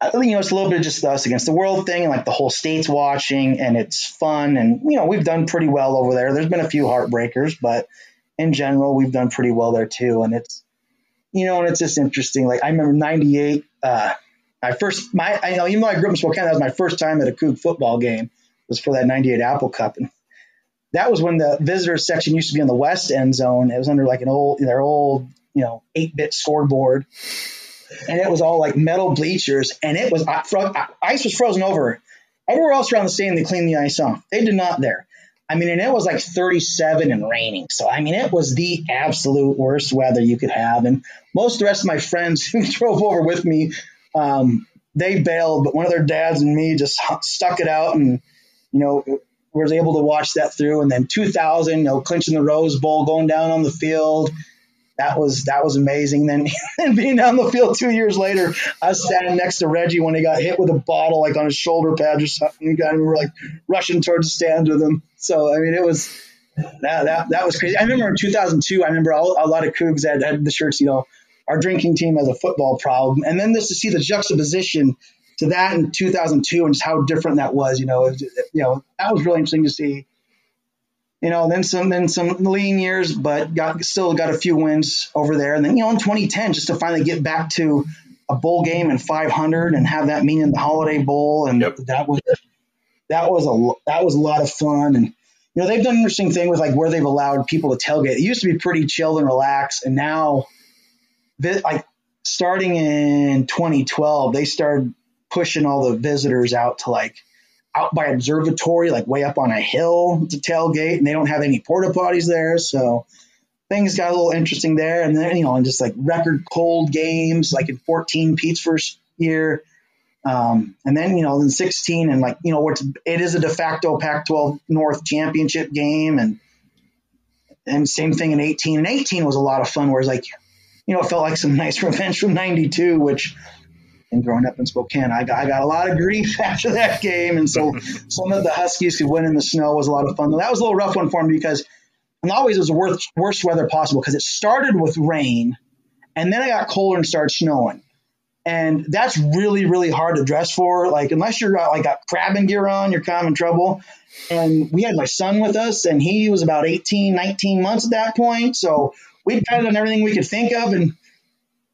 I think, you know, it's a little bit of just the us against the world thing, and like the whole state's watching, and it's fun. And, you know, we've done pretty well over there. There's been a few heartbreakers, but in general, we've done pretty well there too. And it's, you know, and it's just interesting. Like, I remember ninety-eight, uh, my first, my, I know, even though I grew up in Spokane, that was my first time at a Coug football game, was for that ninety-eight Apple Cup. And that was when the visitors section used to be on the west end zone. It was under like an old, their old, you know, eight-bit scoreboard. And it was all like metal bleachers, and it was ice was frozen over. Everywhere else around the stadium, they cleaned the ice off. They did not there. I mean, and it was like thirty-seven and raining. So, I mean, it was the absolute worst weather you could have. And most of the rest of my friends who drove over with me, um, they bailed, but one of their dads and me just stuck it out, and, you know, was able to watch that through. And then two thousand, you know, clinching the Rose Bowl, going down on the field. That was that was amazing. Then and being down the field two years later, I was standing next to Reggie when he got hit with a bottle, like on his shoulder pad or something. We got him, we were like rushing towards the stand with him. So, I mean, it was that that, that was crazy. I remember in two thousand two, I remember a, a lot of Cougs had, had the shirts, you know, our drinking team has a football problem. And then just to see the juxtaposition to that in two thousand two and just how different that was, you know, it was, you know, that was really interesting to see. You know, then some, then some lean years, but got still got a few wins over there. And then, you know, in twenty ten, just to finally get back to a bowl game and five hundred and have that mean in the Holiday Bowl, and yep. that was that was a that was a lot of fun. And you know, they've done an interesting thing with like where they've allowed people to tailgate. It used to be pretty chilled and relaxed, and now, like starting in twenty twelve, they started pushing all the visitors out to like. out by observatory, like way up on a hill to tailgate, and they don't have any porta potties there. So things got a little interesting there. And then, you know, and just like record cold games, like in fourteen, Pete's first year. Um, and then, you know, in sixteen, and like, you know, what's, it is a de facto Pac twelve North championship game. And, and same thing in eighteen, and eighteen was a lot of fun, where it's like, you know, it felt like some nice revenge from ninety-two, which, and growing up in Spokane, I got, I got a lot of grief after that game. And so some of the Huskies who went in the snow was a lot of fun. That was a little rough one for me because and always it was the worst, worst weather possible because it started with rain and then it got colder and started snowing. And that's really, really hard to dress for. Like, unless you're like got crabbing gear on, you're kind of in trouble. And we had my son with us, and he was about eighteen, nineteen months at that point. So we'd kind of done everything we could think of, and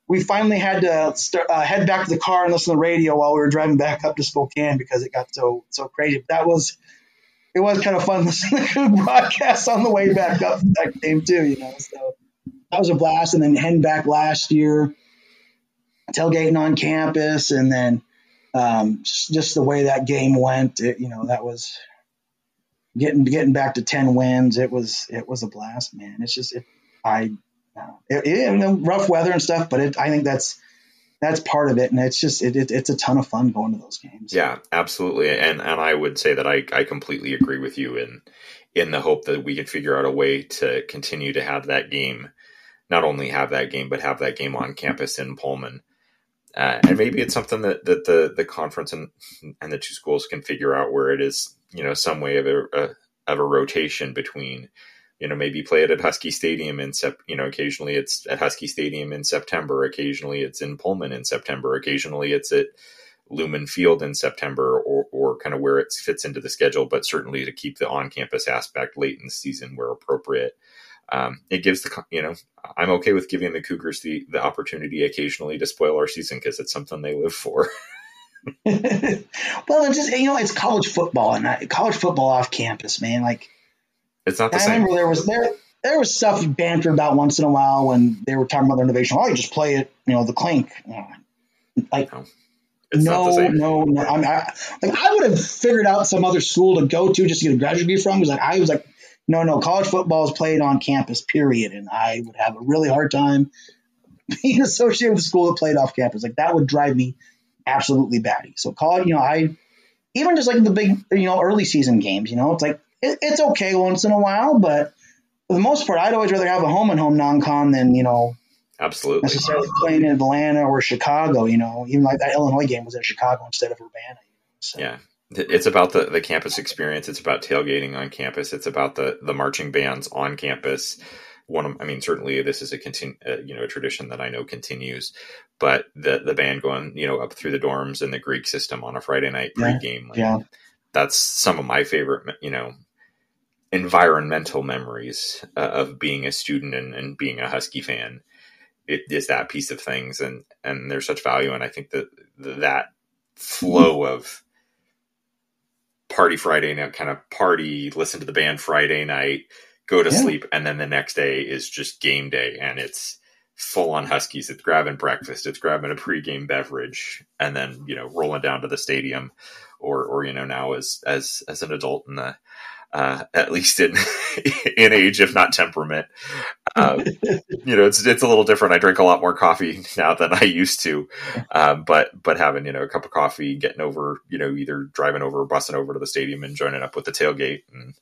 we finally had to start, uh, head back to the car and listen to the radio while we were driving back up to Spokane because it got so so crazy. But that was it was kind of fun listening to the broadcast on the way back up to that game too, you know. So that was a blast. And then heading back last year, tailgating on campus, and then um, just the way that game went, it, you know, that was getting getting back to ten wins. It was it was a blast, man. It's just it, I. It, it, you know, rough weather and stuff, but it, I think that's that's part of it, and it's just it, it, it's a ton of fun going to those games. Yeah, absolutely, and and I would say that I, I completely agree with you in in the hope that we could figure out a way to continue to have that game, not only have that game, but have that game on campus in Pullman, uh, and maybe it's something that, that the the conference and and the two schools can figure out where it is, you know, some way of a, a of a rotation between. You know, maybe play it at Husky Stadium in Sep. You know, occasionally it's at Husky Stadium in September. Occasionally it's in Pullman in September. Occasionally it's at Lumen Field in September, or or kind of where it fits into the schedule. But certainly to keep the on-campus aspect late in the season where appropriate. Um, it gives the you know I'm okay with giving the Cougars the the opportunity occasionally to spoil our season because it's something they live for. Well, it's just you know it's college football, and I, college football off campus, man, like. It's not the I same. I remember there was there there was stuff banter about once in a while when they were talking about their innovation. Oh, you just play it, you know, the clink. Like, no, it's no, not the same. no, no. I, mean, I like I would have figured out some other school to go to just to get a graduate degree from. Because like I was like, no, no, college football is played on campus, period. And I would have a really hard time being associated with a school that played off campus. Like that would drive me absolutely batty. So call it, you know, I even just like the big, you know, early season games, you know, it's like it, it's okay once in a while, but for the most part, I'd always rather have a home and home non-con than, you know, absolutely necessarily playing in Atlanta or Chicago, you know, even like that Illinois game was at Chicago instead of Urbana. So. Yeah. It's about the, the campus experience. It's about tailgating on campus. It's about the, the marching bands on campus. One of, I mean, certainly this is a continu, uh, you know, a tradition that I know continues, but the the band going, you know, up through the dorms and the Greek system on a Friday night pregame. Like, yeah. That's some of my favorite, you know, environmental memories uh, of being a student and, and being a Husky fan. It is that piece of things. And, and there's such value. And I think that that flow of party Friday night, kind of party, listen to the band Friday night, go to yeah. sleep. And then the next day is just game day. And it's full on Huskies. It's grabbing breakfast. It's grabbing a pregame beverage and then, you know, rolling down to the stadium or, or, you know, now as, as, as an adult in the, uh, at least in, in age, if not temperament, um, you know, it's, it's a little different. I drink a lot more coffee now than I used to. Um, but, but having, you know, a cup of coffee, getting over, you know, either driving over or busing over to the stadium and joining up with the tailgate. And,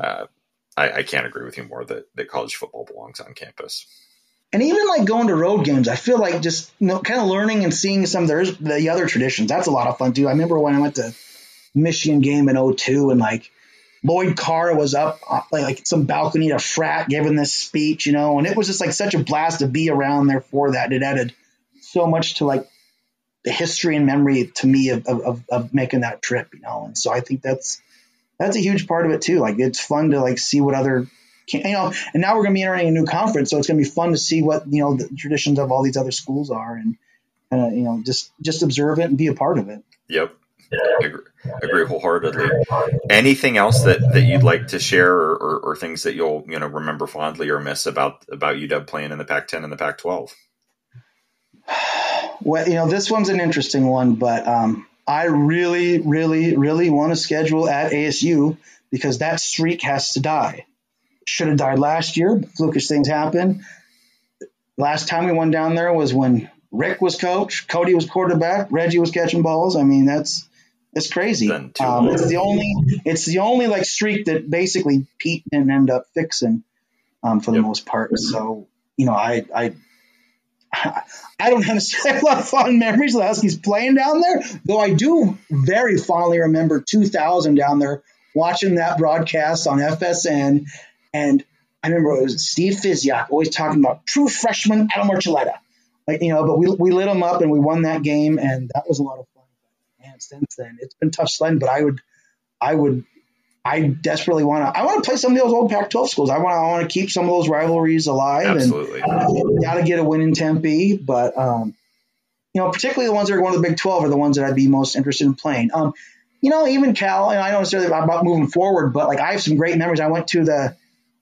uh, I, I can't agree with you more that, that college football belongs on campus. And even like going to road games, I feel like just, you know, kind of learning and seeing some of the, the other traditions. That's a lot of fun too. I remember when I went to Michigan game in oh two and like Lloyd Carr was up like, like some balcony to frat giving this speech, you know, and it was just like such a blast to be around there for that. It added so much to like the history and memory to me of, of, of making that trip, you know? And so I think that's, That's a huge part of it too. Like it's fun to like see what other, you know, and now we're going to be entering a new conference. So it's going to be fun to see what, you know, the traditions of all these other schools are and, uh, you know, just, just observe it and be a part of it. Yep. Agree, agree wholeheartedly. Anything else that, that you'd like to share or, or, or things that you'll, you know, remember fondly or miss about, about U W playing in the Pac ten and the Pac twelve? Well, you know, this one's an interesting one, but, um, I really, really, really want to schedule at A S U because that streak has to die. Should have died last year, but flukish things happen. Last time we went down there was when Rick was coach, Cody was quarterback, Reggie was catching balls. I mean, that's it's crazy. Um, it's the only it's the only like streak that basically Pete didn't end up fixing um, for the yep. most part. So you know, I. I I don't have a lot of fond memories of the Huskies playing down there, though I do very fondly remember two thousand down there watching that broadcast on F S N. And I remember it was Steve Fiziak always talking about true freshman Adam Archuleta. Like, you know, but we we lit him up and we won that game, and that was a lot of fun. Man, since then, it's been tough sledding, but I would, I would, I desperately want to. I want to play some of those old Pac twelve schools. I want. I want to keep some of those rivalries alive. Absolutely. And got to get a win in Tempe, but um, you know, particularly the ones that are going to the Big twelve are the ones that I'd be most interested in playing. Um, you know, even Cal. And I don't necessarily about moving forward, but like I have some great memories. I went to the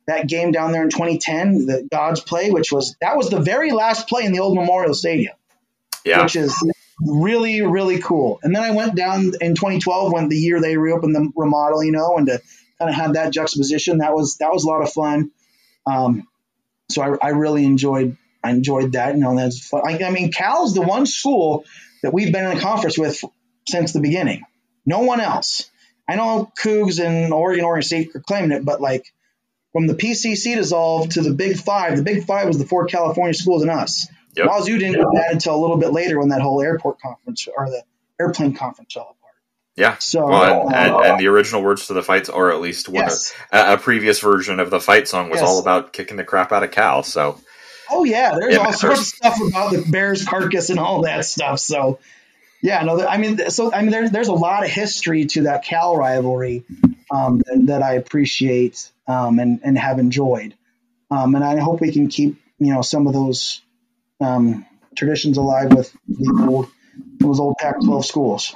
that game down there in twenty ten, the God's play, which was that was the very last play in the old Memorial Stadium. Yeah. Which is really, really cool. And then I went down in twenty twelve when the year they reopened the remodel, you know, and to kind of have that juxtaposition, that was, that was a lot of fun. Um, so I, I really enjoyed, I enjoyed that. You know, that's fun. I, I mean, Cal's the one school that we've been in a conference with since the beginning, no one else. I know Cougs and Oregon, Oregon State are claiming it, but like from the P C C dissolved to the Big Five, the Big Five was the four California schools and us. Yep. Wazoo didn't do that until a little bit later when that whole airport conference or the airplane conference fell apart. Yeah. So, well, and, uh, and, and the original words to the fights, or at least what yes. a, a previous version of the fight song was yes. all about kicking the crap out of Cal. So, oh yeah, there's all sorts of stuff about the bear's carcass and all that stuff. So, yeah, no, I mean, so I mean, there's there's a lot of history to that Cal rivalry um, that, that I appreciate um, and and have enjoyed, um, and I hope we can keep you know some of those. Um, traditions alive with the old, those old Pac twelve schools.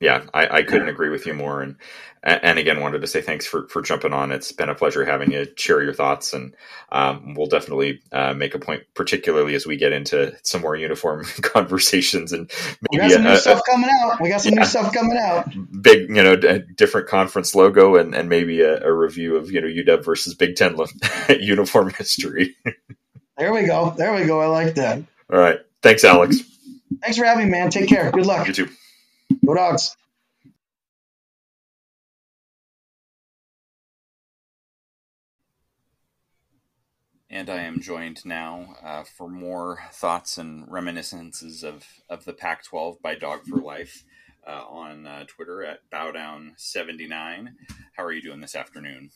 Yeah, I, I couldn't agree with you more. And and again, wanted to say thanks for, for jumping on. It's been a pleasure having you share your thoughts. And um, we'll definitely uh, make a point, particularly as we get into some more uniform conversations. And maybe we got some a, new stuff a, coming out. We got some yeah, new stuff coming out. Big, you know, d- different conference logo and, and maybe a, a review of, you know, U W versus Big Ten uniform history. There we go. There we go. I like that. All right. Thanks, Alex. Thanks for having me, man. Take care. Good luck. You too. Go Dogs. And I am joined now uh, for more thoughts and reminiscences of, of the Pac twelve by Dog for Life uh, on uh, Twitter at Bowdown seventy-nine. How are you doing this afternoon?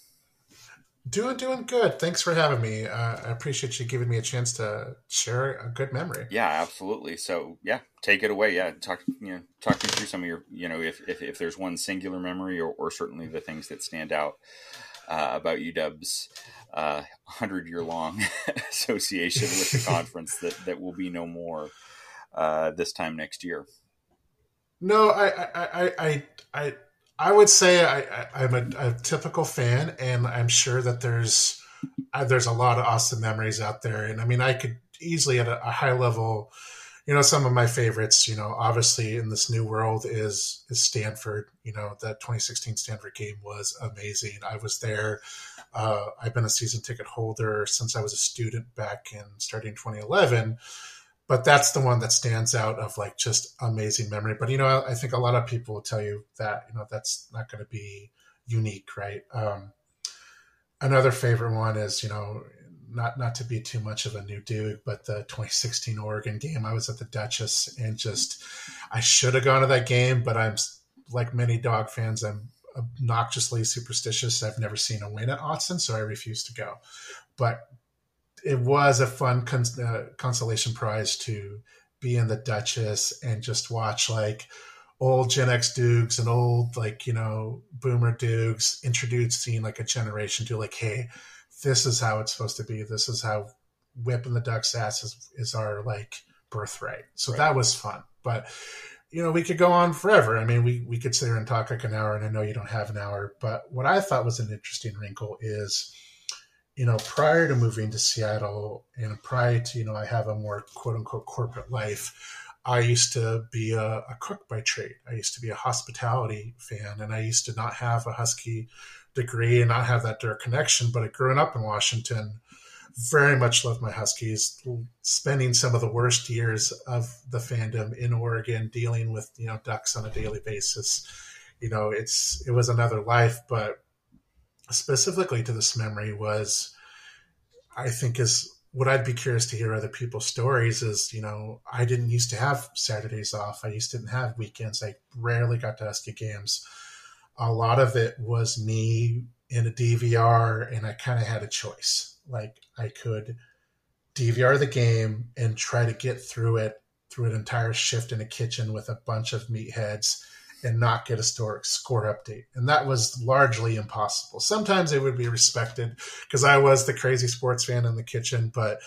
Doing, doing good. Thanks for having me. Uh, I appreciate you giving me a chance to share a good memory. Yeah, absolutely. So, yeah, take it away. Yeah, talk, you know, talk me through some of your, you know, if if, if there's one singular memory or, or certainly the things that stand out uh, about U W's uh, hundred-year-long association with the conference that, that will be no more uh, this time next year. No, I, I, I, I, I I would say I, I, I'm a, a typical fan, and I'm sure that there's uh, there's a lot of awesome memories out there. And I mean, I could easily at a, a high level, you know, some of my favorites, you know, obviously in this new world is is Stanford. You know, that twenty sixteen Stanford game was amazing. I was there. Uh, I've been a season ticket holder since I was a student back in starting twenty eleven. But that's the one that stands out of like just amazing memory. But, you know, I, I think a lot of people will tell you that, you know, that's not going to be unique, right? Um, another favorite one is, you know, not not to be too much of a new dude, but the twenty sixteen Oregon game. I was at the Duchess and just I should have gone to that game, but I'm like many Dog fans. I'm obnoxiously superstitious. I've never seen a win at Austin, so I refuse to go. But it was a fun cons- uh, consolation prize to be in the Duchess and just watch like old Gen X Dukes and old, like, you know, Boomer Dukes introducing like a generation to like, hey, this is how it's supposed to be. This is how whipping the Ducks' ass is, is our like birthright. So right. That was fun. But, you know, we could go on forever. I mean, we, we could sit here and talk like an hour, and I know you don't have an hour, but what I thought was an interesting wrinkle is, you know, prior to moving to Seattle and prior to, you know, I have a more quote unquote corporate life, I used to be a, a cook by trade. I used to be a hospitality fan, and I used to not have a Husky degree and not have that direct connection. But growing up in Washington, very much loved my Huskies, spending some of the worst years of the fandom in Oregon, dealing with, you know, Ducks on a daily basis. You know, it's, it was another life, but specifically to this memory was, I think is what I'd be curious to hear other people's stories is, you know, I didn't used to have Saturdays off. I used to didn't have weekends. I rarely got to Husky games. A lot of it was me in a D V R, and I kind of had a choice. Like I could D V R the game and try to get through it through an entire shift in a kitchen with a bunch of meatheads and not get a historic score update. And that was largely impossible. Sometimes it would be respected because I was the crazy sports fan in the kitchen, but,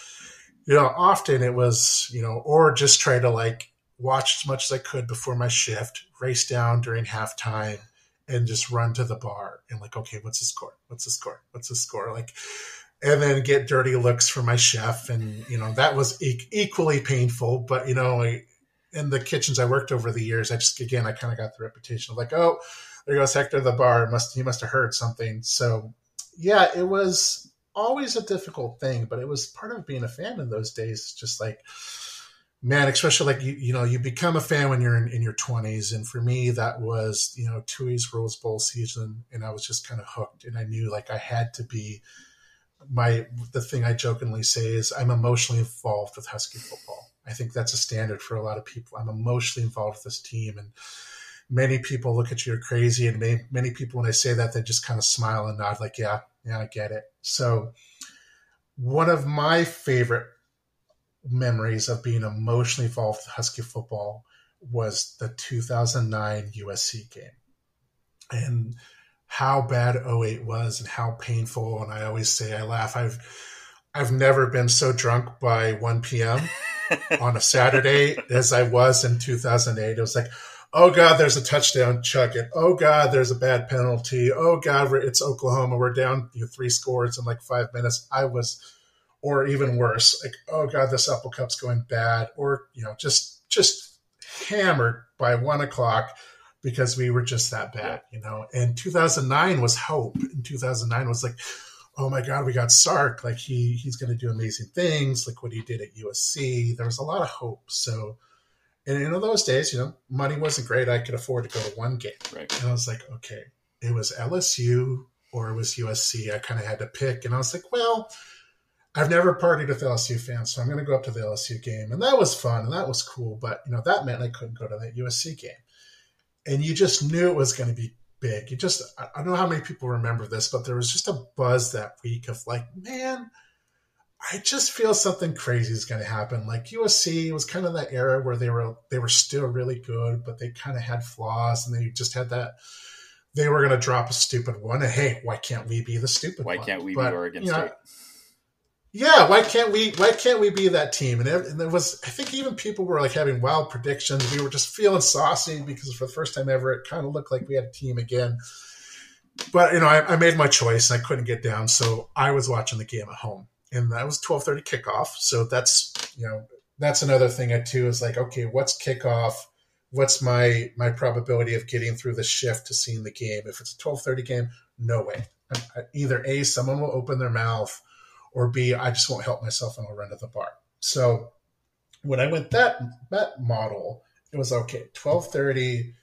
you know, often it was, you know, or just try to like watch as much as I could before my shift, race down during halftime, and just run to the bar and like, okay, what's the score? What's the score? What's the score? Like, and then get dirty looks from my chef. And, you know, that was e- equally painful, but, you know, I, in the kitchens I worked over the years, I just, again, I kind of got the reputation of like, oh, there goes Hector the bar. Must, he must have heard something. So, yeah, it was always a difficult thing, but it was part of being a fan in those days. Just like, man, especially like, you, you know, you become a fan when you're in, in your twenties. And for me, that was, you know, Tui's Rose Bowl season. And I was just kind of hooked. And I knew like I had to be my, the thing I jokingly say is I'm emotionally involved with Husky football. I think that's a standard for a lot of people. I'm emotionally involved with this team, and many people look at you, you're crazy, and many, many people, when I say that, they just kind of smile and nod like, yeah, yeah, I get it. So one of my favorite memories of being emotionally involved with Husky football was the two thousand nine U S C game and how bad oh eight was and how painful. And I always say, I laugh, I've, I've never been so drunk by one p.m. on a Saturday as I was in two thousand eight. It was like, oh God, there's a touchdown, chuck it. Oh God, there's a bad penalty. Oh God, it's Oklahoma. We're down you know, three scores in like five minutes. I was, or even worse, like, oh God, this Apple Cup's going bad. Or, you know, just, just hammered by one o'clock because we were just that bad, you know? And two thousand nine was hope. And two thousand nine was like, oh my God, we got Sark. Like he, he's going to do amazing things. Like what he did at U S C, there was a lot of hope. So And in those days, you know, money wasn't great. I could afford to go to one game. Right. And I was like, okay, it was L S U or it was U S C. I kind of had to pick. And I was like, well, I've never partied with L S U fans, so I'm going to go up to the L S U game. And that was fun and that was cool. But, you know, that meant I couldn't go to that U S C game. And you just knew it was going to be big. You just, I don't know how many people remember this, but there was just a buzz that week of like, man, I just feel something crazy is going to happen. Like U S C was kind of that era where they were they were still really good, but they kind of had flaws, and they just had that they were going to drop a stupid one. And hey, why can't we be the stupid one? Why can't we but, be Oregon you know, State? Yeah, why can't we? Why can't we be that team? And, it, and there was, I think, even people were like having wild predictions. We were just feeling saucy because for the first time ever, it kind of looked like we had a team again. But you know, I, I made my choice, and I couldn't get down, so I was watching the game at home. And that was twelve thirty kickoff. So that's, you know, that's another thing I too is like, okay, what's kickoff? What's my my probability of getting through the shift to seeing the game? If it's a twelve thirty game, no way. Either A, someone will open their mouth, or B, I just won't help myself and I'll run to the bar. So when I went that that model, it was okay. twelve thirty,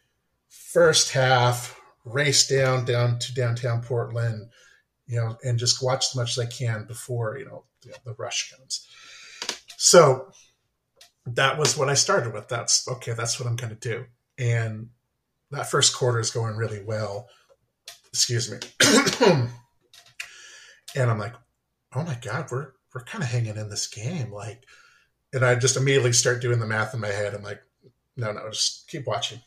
first half, race down down to downtown Portland. You know, and just watch as much as I can before, you know, the, the rush comes. So that was what I started with. That's okay. That's what I'm going to do. And that first quarter is going really well. Excuse me. And I'm like, oh my God, we're, we're kind of hanging in this game. Like, and I just immediately start doing the math in my head. I'm like, no, no, just keep watching.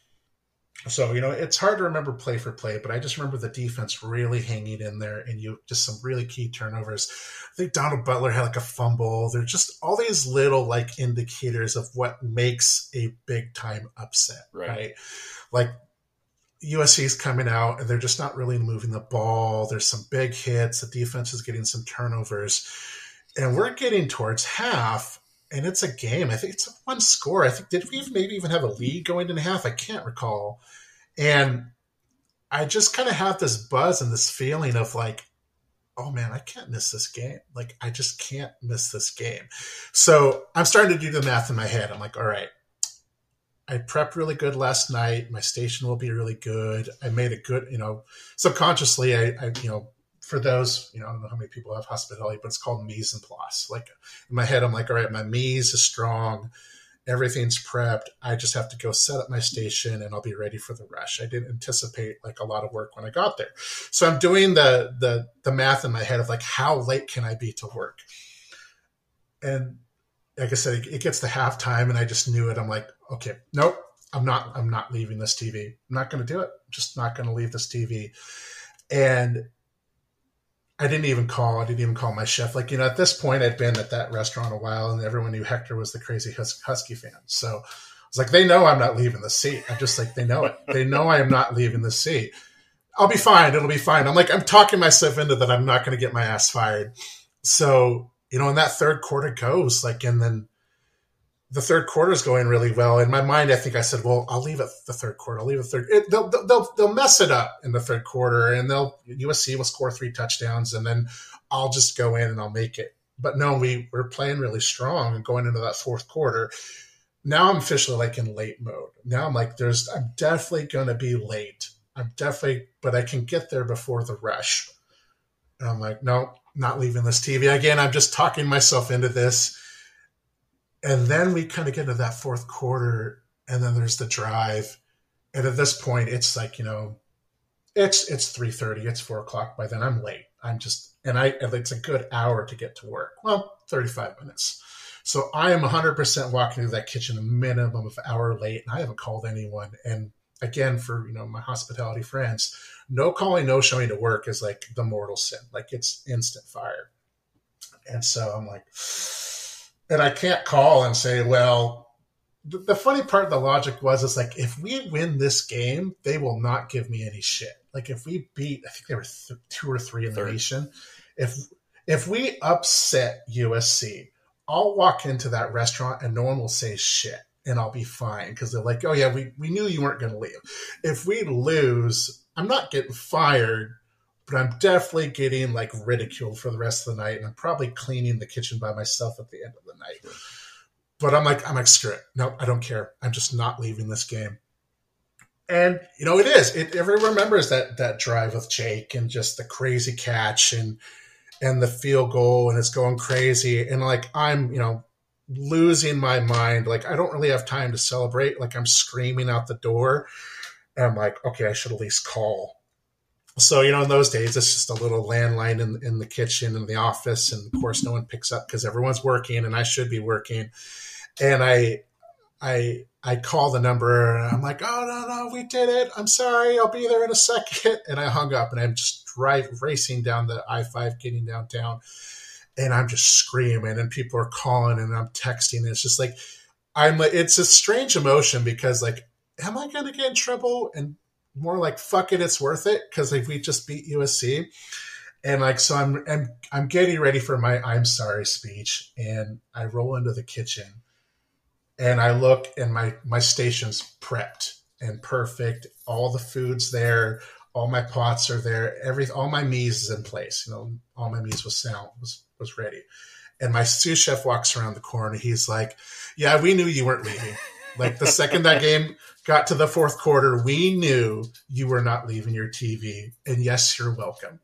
So, you know, it's hard to remember play for play, but I just remember the defense really hanging in there and you just some really key turnovers. I think Donald Butler had like a fumble. There's just all these little like indicators of what makes a big time upset, right? right? Like U S C is coming out and they're just not really moving the ball. There's some big hits. The defense is getting some turnovers and we're getting towards half. And it's a game. I think it's a one score. I think, did we even maybe even have a lead going into half? I can't recall. And I just kind of have this buzz and this feeling of like, oh man, I can't miss this game. Like, I just can't miss this game. So I'm starting to do the math in my head. I'm like, all right, I prepped really good last night. My station will be really good. I made a good, you know, subconsciously, I, I you know, for those, you know, I don't know how many people have hospitality, but it's called mise en place. Like in my head, I'm like, all right, my mise is strong. Everything's prepped. I just have to go set up my station and I'll be ready for the rush. I didn't anticipate like a lot of work when I got there. So I'm doing the, the, the math in my head of like, how late can I be to work? And like I said, it gets to halftime and I just knew it. I'm like, okay, nope, I'm not, I'm not leaving this T V. I'm not going to do it. I'm just not going to leave this T V. And I didn't even call. I didn't even call my chef. Like, you know, at this point, I'd been at that restaurant a while, and everyone knew Hector was the crazy Hus- Husky fan. So I was like, they know I'm not leaving the seat. I'm just like, they know it. They know I am not leaving the seat. I'll be fine. It'll be fine. I'm like, I'm talking myself into that. I'm not going to get my ass fired. So, you know, and that third quarter goes, like, and then the third quarter is going really well. In my mind, I think I said, well, I'll leave it the third quarter. I'll leave it third. It, they'll, they'll, they'll mess it up in the third quarter, and they'll U S C will score three touchdowns, and then I'll just go in and I'll make it. But no, we were playing really strong and going into that fourth quarter. Now I'm officially like in late mode. Now I'm like, there's, I'm definitely going to be late. I'm definitely, but I can get there before the rush. And I'm like, no, not leaving this T V again. I'm just talking myself into this. And then we kind of get into that fourth quarter, and then there's the drive. And at this point, it's like, you know, it's it's three thirty, it's four o'clock. By then, I'm late. I'm just – and I it's a good hour to get to work. Well, thirty-five minutes. So I am one hundred percent walking through that kitchen a minimum of an hour late, and I haven't called anyone. And, again, for, you know, my hospitality friends, no calling, no showing to work is like the mortal sin. Like, it's instant fire. And so I'm like – and I can't call and say, well, the, the funny part of the logic was, is like, if we win this game, they will not give me any shit. Like if we beat, I think they were th- two or three in the nation. If, if we upset U S C, I'll walk into that restaurant and no one will say shit and I'll be fine. Cause they're like, oh yeah, we, we knew you weren't going to leave. If we lose, I'm not getting fired, but I'm definitely getting like ridiculed for the rest of the night. And I'm probably cleaning the kitchen by myself at the end of the night. But I'm like, I'm like, screw it. No, I don't care. I'm just not leaving this game. And, you know, it is. It, everyone remembers that that drive with Jake and just the crazy catch and and the field goal, and it's going crazy. And, like, I'm, you know, losing my mind. Like, I don't really have time to celebrate. Like, I'm screaming out the door. And I'm like, okay, I should at least call. So, you know, in those days, it's just a little landline in, in the kitchen, in the office. And, of course, no one picks up because everyone's working and I should be working. And I I I call the number and I'm like, oh, no, no, we did it. I'm sorry. I'll be there in a second. And I hung up and I'm just driving, racing down the I five, getting downtown. And I'm just screaming and people are calling and I'm texting. And it's just like, I'm. It's a strange emotion because, like, am I going to get in trouble? And more like, fuck it, it's worth it because, like, we just beat U S C. And, like, so I'm, I'm, I'm getting ready for my I'm sorry speech. And I roll into the kitchen. And I look, and my, my station's prepped and perfect. All the food's there. All my pots are there. Every, all my mise is in place. You know, all my mise was sound, was, was ready. And my sous chef walks around the corner. He's like, yeah, we knew you weren't leaving. Like, the second that game got to the fourth quarter, we knew you were not leaving your T V. And, yes, you're welcome.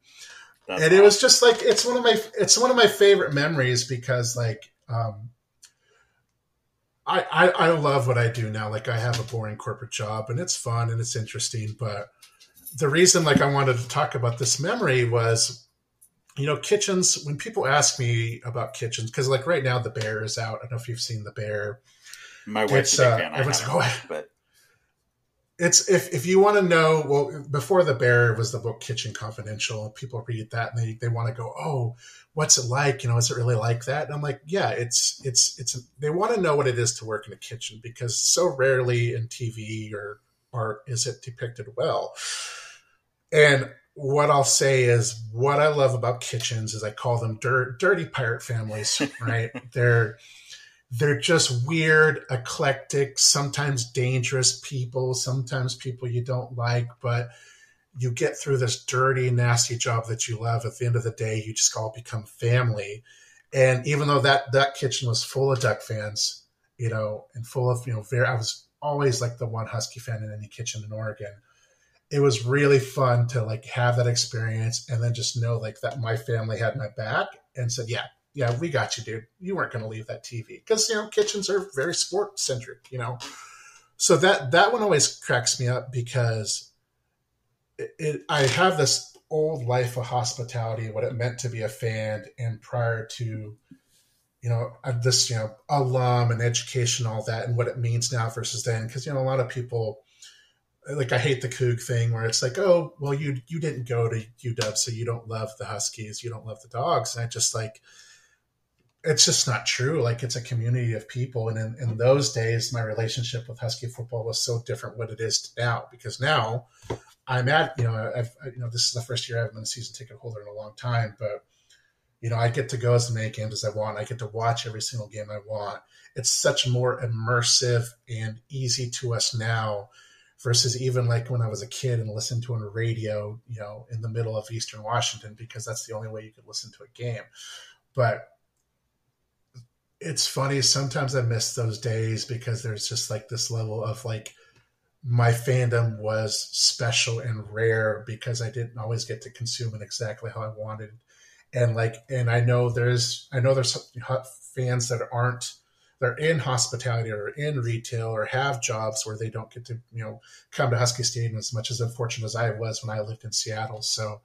That's and awesome. It was just like, it's one of my, it's one of my favorite memories because, like, um, I, I, I love what I do now. Like, I have a boring corporate job and it's fun and it's interesting. But the reason, like, I wanted to talk about this memory was, you know, kitchens, when people ask me about kitchens, because, like, right now The Bear is out. I don't know if you've seen The Bear. My wife's a big fan. Everyone's like, oh, but it's, if, if you want to know, well, before The Bear was the book Kitchen Confidential. People read that and they, they want to go, oh, what's it like? You know, is it really like that? And I'm like, yeah, it's, it's, it's, they want to know what it is to work in a kitchen because so rarely in T V or art is it depicted well. And what I'll say is what I love about kitchens is I call them dirt, dirty pirate families, right? They're, They're just weird, eclectic, sometimes dangerous people, sometimes people you don't like, but you get through this dirty, nasty job that you love. At the end of the day, you just all become family. And even though that, that kitchen was full of Duck fans, you know, and full of, you know, very, I was always like the one Husky fan in any kitchen in Oregon. It was really fun to, like, have that experience and then just know, like, that my family had my back and said, yeah. Yeah, we got you, dude. You weren't going to leave that T V because, you know, kitchens are very sport centric, you know? So that, that one always cracks me up because it, it, I have this old life of hospitality, what it meant to be a fan. And prior to, you know, this, you know, alum and education, all that, and what it means now versus then. Cause, you know, a lot of people, like, I hate the Coug thing where it's like, oh, well, you, you didn't go to U W, so you don't love the Huskies. You don't love the Dogs. And I just, like, it's just not true. Like, it's a community of people. And in, in those days, my relationship with Husky football was so different what it is now, because now I'm at, you know, I've, you know, this is the first year I haven't been a season ticket holder in a long time, but, you know, I get to go as many games as I want. I get to watch every single game I want. It's such more immersive and easy to us now versus even, like, when I was a kid and listened to on a radio, you know, in the middle of Eastern Washington, because that's the only way you could listen to a game. But it's funny. Sometimes I miss those days because there's just, like, this level of, like, my fandom was special and rare because I didn't always get to consume it exactly how I wanted. And, like, and I know there's, I know there's fans that aren't, they're in hospitality or in retail or have jobs where they don't get to, you know, come to Husky Stadium as much as unfortunate as I was when I lived in Seattle. So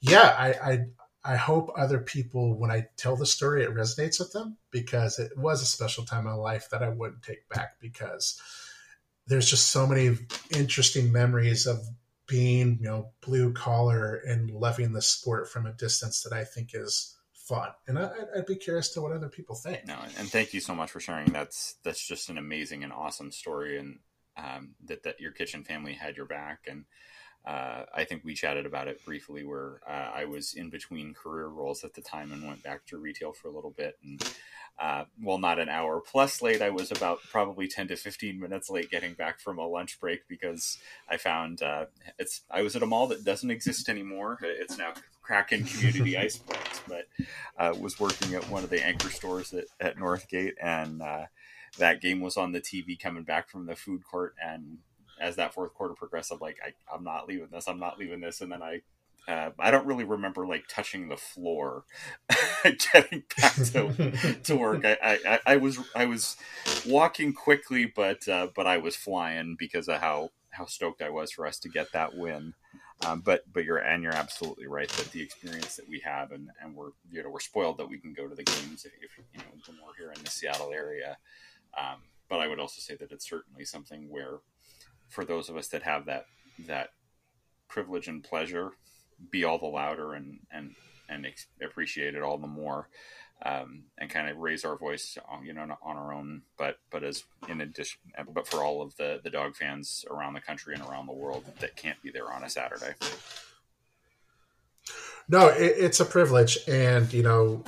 yeah, I, I, I hope other people, when I tell the story, it resonates with them because it was a special time in my life that I wouldn't take back because there's just so many interesting memories of being, you know, blue collar and loving the sport from a distance that I think is fun. And I, I'd be curious to what other people think. No, and thank you so much for sharing. That's, that's just an amazing and awesome story. And um, that, that your kitchen family had your back. And Uh, I think we chatted about it briefly where uh, I was in between career roles at the time and went back to retail for a little bit. And uh, well, not an hour plus late, I was about probably ten to fifteen minutes late getting back from a lunch break because I found uh, it's I was at a mall that doesn't exist anymore. It's now Kraken Community Ice Place, but I uh, was working at one of the anchor stores at, at Northgate and uh, that game was on the T V coming back from the food court. And as that fourth quarter progressed, I'm like, I, I'm not leaving this. I'm not leaving this. And then I, uh, I don't really remember like touching the floor, getting back to, to work. I, I, I was, I was walking quickly, but, uh, but I was flying because of how, how stoked I was for us to get that win. Um, but but you're and you're absolutely right that the experience that we have and, and we're you know we're spoiled that we can go to the games if, if you know when we're here in the Seattle area. Um, but I would also say that it's certainly something where for those of us that have that that privilege and pleasure, be all the louder and and and ex- appreciate it all the more, um, and kind of raise our voice on, you know on our own. But but as in addition, but for all of the the dog fans around the country and around the world that can't be there on a Saturday. No, it, it's a privilege, and you know,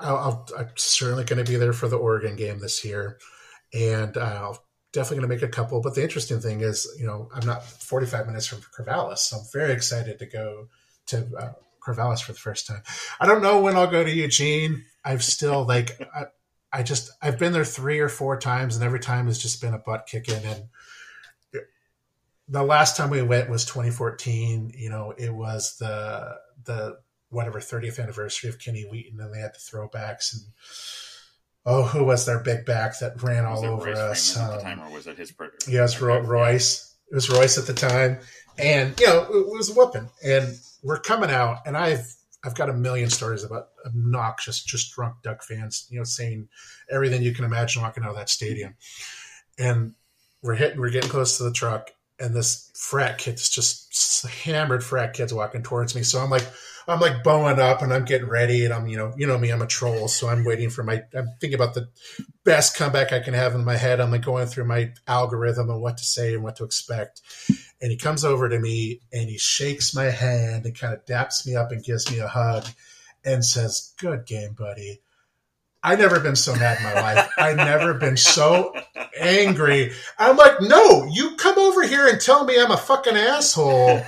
I'll, I'll, I'm certainly going to be there for the Oregon game this year, and I'll. Definitely going to make a couple, but the interesting thing is, you know, I'm not forty-five minutes from Corvallis, so I'm very excited to go to uh, Corvallis for the first time. I don't know when I'll go to Eugene. I've still like, I, I just I've been there three or four times, and every time has just been a butt kicking. And the last time we went was twenty fourteen. You know, it was the the whatever thirtieth anniversary of Kenny Wheaton, and they had the throwbacks and. Oh, who was their big back that ran all over Royce us? Um, at the time, or was it his? Pr- yeah, it was Ro- Royce. It was Royce at the time, and you know it was a whooping. And we're coming out, and I've I've got a million stories about obnoxious, just drunk Duck fans, you know, saying everything you can imagine walking out of that stadium. And we're hitting, we're getting close to the truck, and this frat kid, this just hammered frat kid's walking towards me. So I'm like. I'm like bowing up and I'm getting ready and I'm, you know, you know me, I'm a troll. So I'm waiting for my, I'm thinking about the best comeback I can have in my head. I'm like going through my algorithm and what to say and what to expect. And he comes over to me and he shakes my hand and kind of daps me up and gives me a hug and says, "Good game, buddy." I've never been so mad in my life. I've never been so angry. I'm like, no, you come over here and tell me I'm a fucking asshole.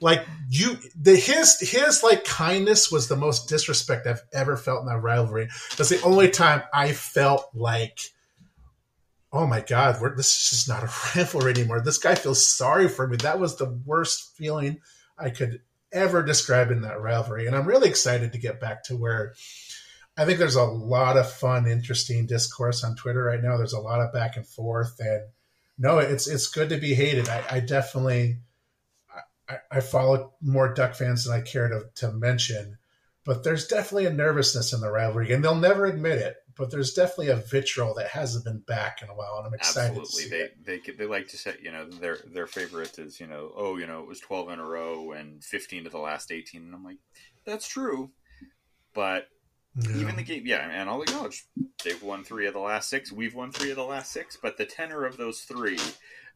Like you, the, his, his like kindness was the most disrespect I've ever felt in that rivalry. That's the only time I felt like, oh my God, we're, this is just not a rivalry anymore. This guy feels sorry for me. That was the worst feeling I could ever describe in that rivalry. And I'm really excited to get back to where, I think there's a lot of fun, interesting discourse on Twitter right now. There's a lot of back and forth, and no, it's it's good to be hated. I, I definitely I, I follow more Duck fans than I care to, to mention, but there's definitely a nervousness in the rivalry, and they'll never admit it. But there's definitely a vitriol that hasn't been back in a while, and I'm excited. Absolutely, they, they they they like to say, you know, their their favorite is, you know, oh, you know, it was twelve in a row and fifteen to the last eighteen, and I'm like, that's true, but. Yeah. Even the game, yeah, and I'll acknowledge they've won three of the last six. We've won three of the last six, but the tenor of those three,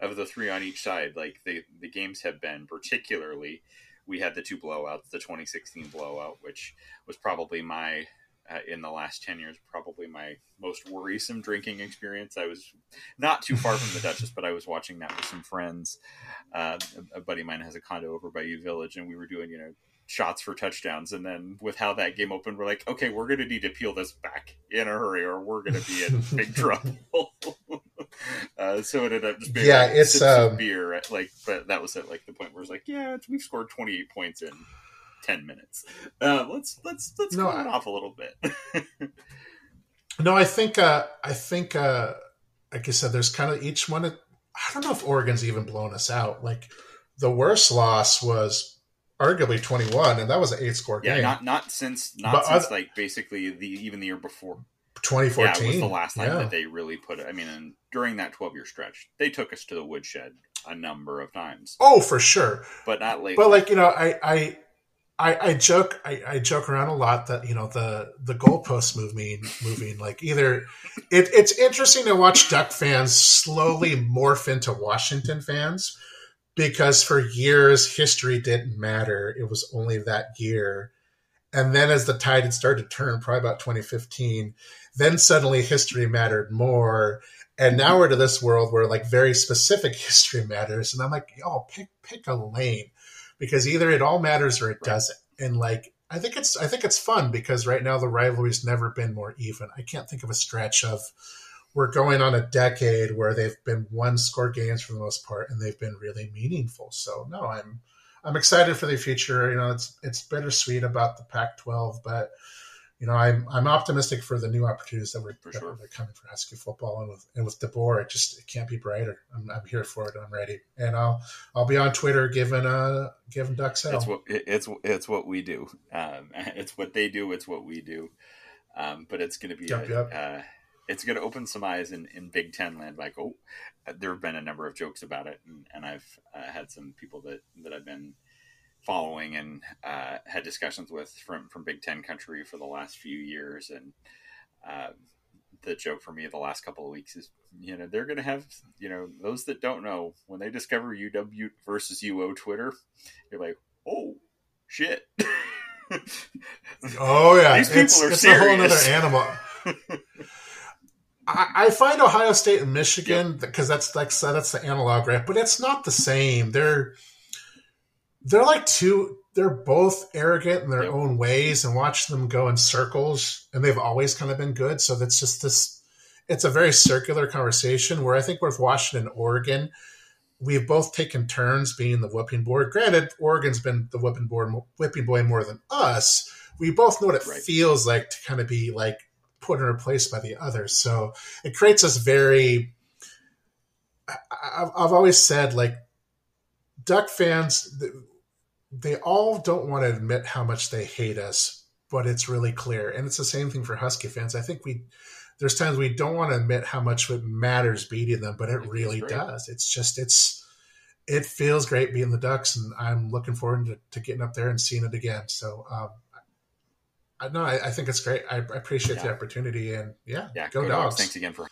of the three on each side, like the the games have been. Particularly, we had the two blowouts, the twenty sixteen blowout, which was probably my uh, in the last ten years, probably my most worrisome drinking experience. I was not too far from the Duchess, but I was watching that with some friends. Uh, a buddy of mine has a condo over by U Village, and we were doing, you know. shots for touchdowns, and then with how that game opened, we're like, okay, we're going to need to peel this back in a hurry, or we're going to be in big trouble. uh, so it ended up just being yeah, like it's um, beer, right? Like, but that was at like the point where it's like, yeah, it's, we've scored twenty-eight points in ten minutes. Uh, let's let's let's no, cool it off a little bit. no, I think uh, I think uh, like I said, there's kind of each one. Of, I don't know if Oregon's even blown us out. Like the worst loss was. Arguably twenty-one, and that was an eight-score game. Yeah, not not since not but since other, like basically the even the year before twenty fourteen. Yeah, was the last time yeah. that they really put it. I mean, and during that twelve-year stretch, they took us to the woodshed a number of times. Oh, for sure, but not lately. But like you know, I I I, I joke I, I joke around a lot that you know the the goalposts moving moving like either it, it's interesting to watch Duck fans slowly morph into Washington fans. Because for years, history didn't matter. It was only that year. And then as the tide had started to turn, probably about twenty fifteen, then suddenly history mattered more. And now we're to this world where like very specific history matters. And I'm like, yo, pick pick a lane. Because either it all matters or it doesn't. And like I think it's I think it's fun because right now the rivalry's never been more even. I can't think of a stretch of we're going on a decade where they've been one-score games for the most part, and they've been really meaningful. So, no, I'm I'm excited for the future. You know, it's it's bittersweet about the Pac twelve, but you know, I'm I'm optimistic for the new opportunities that we're for that sure. are coming for high school football, and with and with DeBoer, it just it can't be brighter. I'm I'm here for it. I'm ready, and I'll I'll be on Twitter giving uh giving ducks hell. It's what it's it's what we do. Um, it's what they do. It's what we do. Um, but it's going to be yep, a, yep. Uh, it's going to open some eyes in, in Big Ten land. Like, oh, there have been a number of jokes about it, and, and I've uh, had some people that, that I've been following and uh, had discussions with from, from Big Ten country for the last few years. And uh, the joke for me the last couple of weeks is, you know, they're going to have, you know, those that don't know, when they discover U W versus U O Twitter, you're like, oh, shit. Oh, yeah. These people it's, are it's serious. It's a whole other animal. I find Ohio State and Michigan because yep. that's like that's, that's the analog, right? But it's not the same. They're they're like two. They're both arrogant in their yep. own ways, and watch them go in circles. And they've always kind of been good. So that's just this. It's a very circular conversation where I think with Washington, Oregon, we've both taken turns being the whipping boy. Granted, Oregon's been the whipping boy, whipping boy more than us. We both know what it right. feels like to kind of be like. Put and replaced by the others, so it creates this very. I've I've always said, like, Duck fans, they all don't want to admit how much they hate us, but it's really clear, and it's the same thing for Husky fans. I think we there's times we don't want to admit how much it matters beating them, but it really does. It's just it's it feels great being the Ducks, and I'm looking forward to, to getting up there and seeing it again. So. um No, I, I think it's great. I, I appreciate yeah. the opportunity, and yeah, yeah go, go dogs. dogs. Thanks again for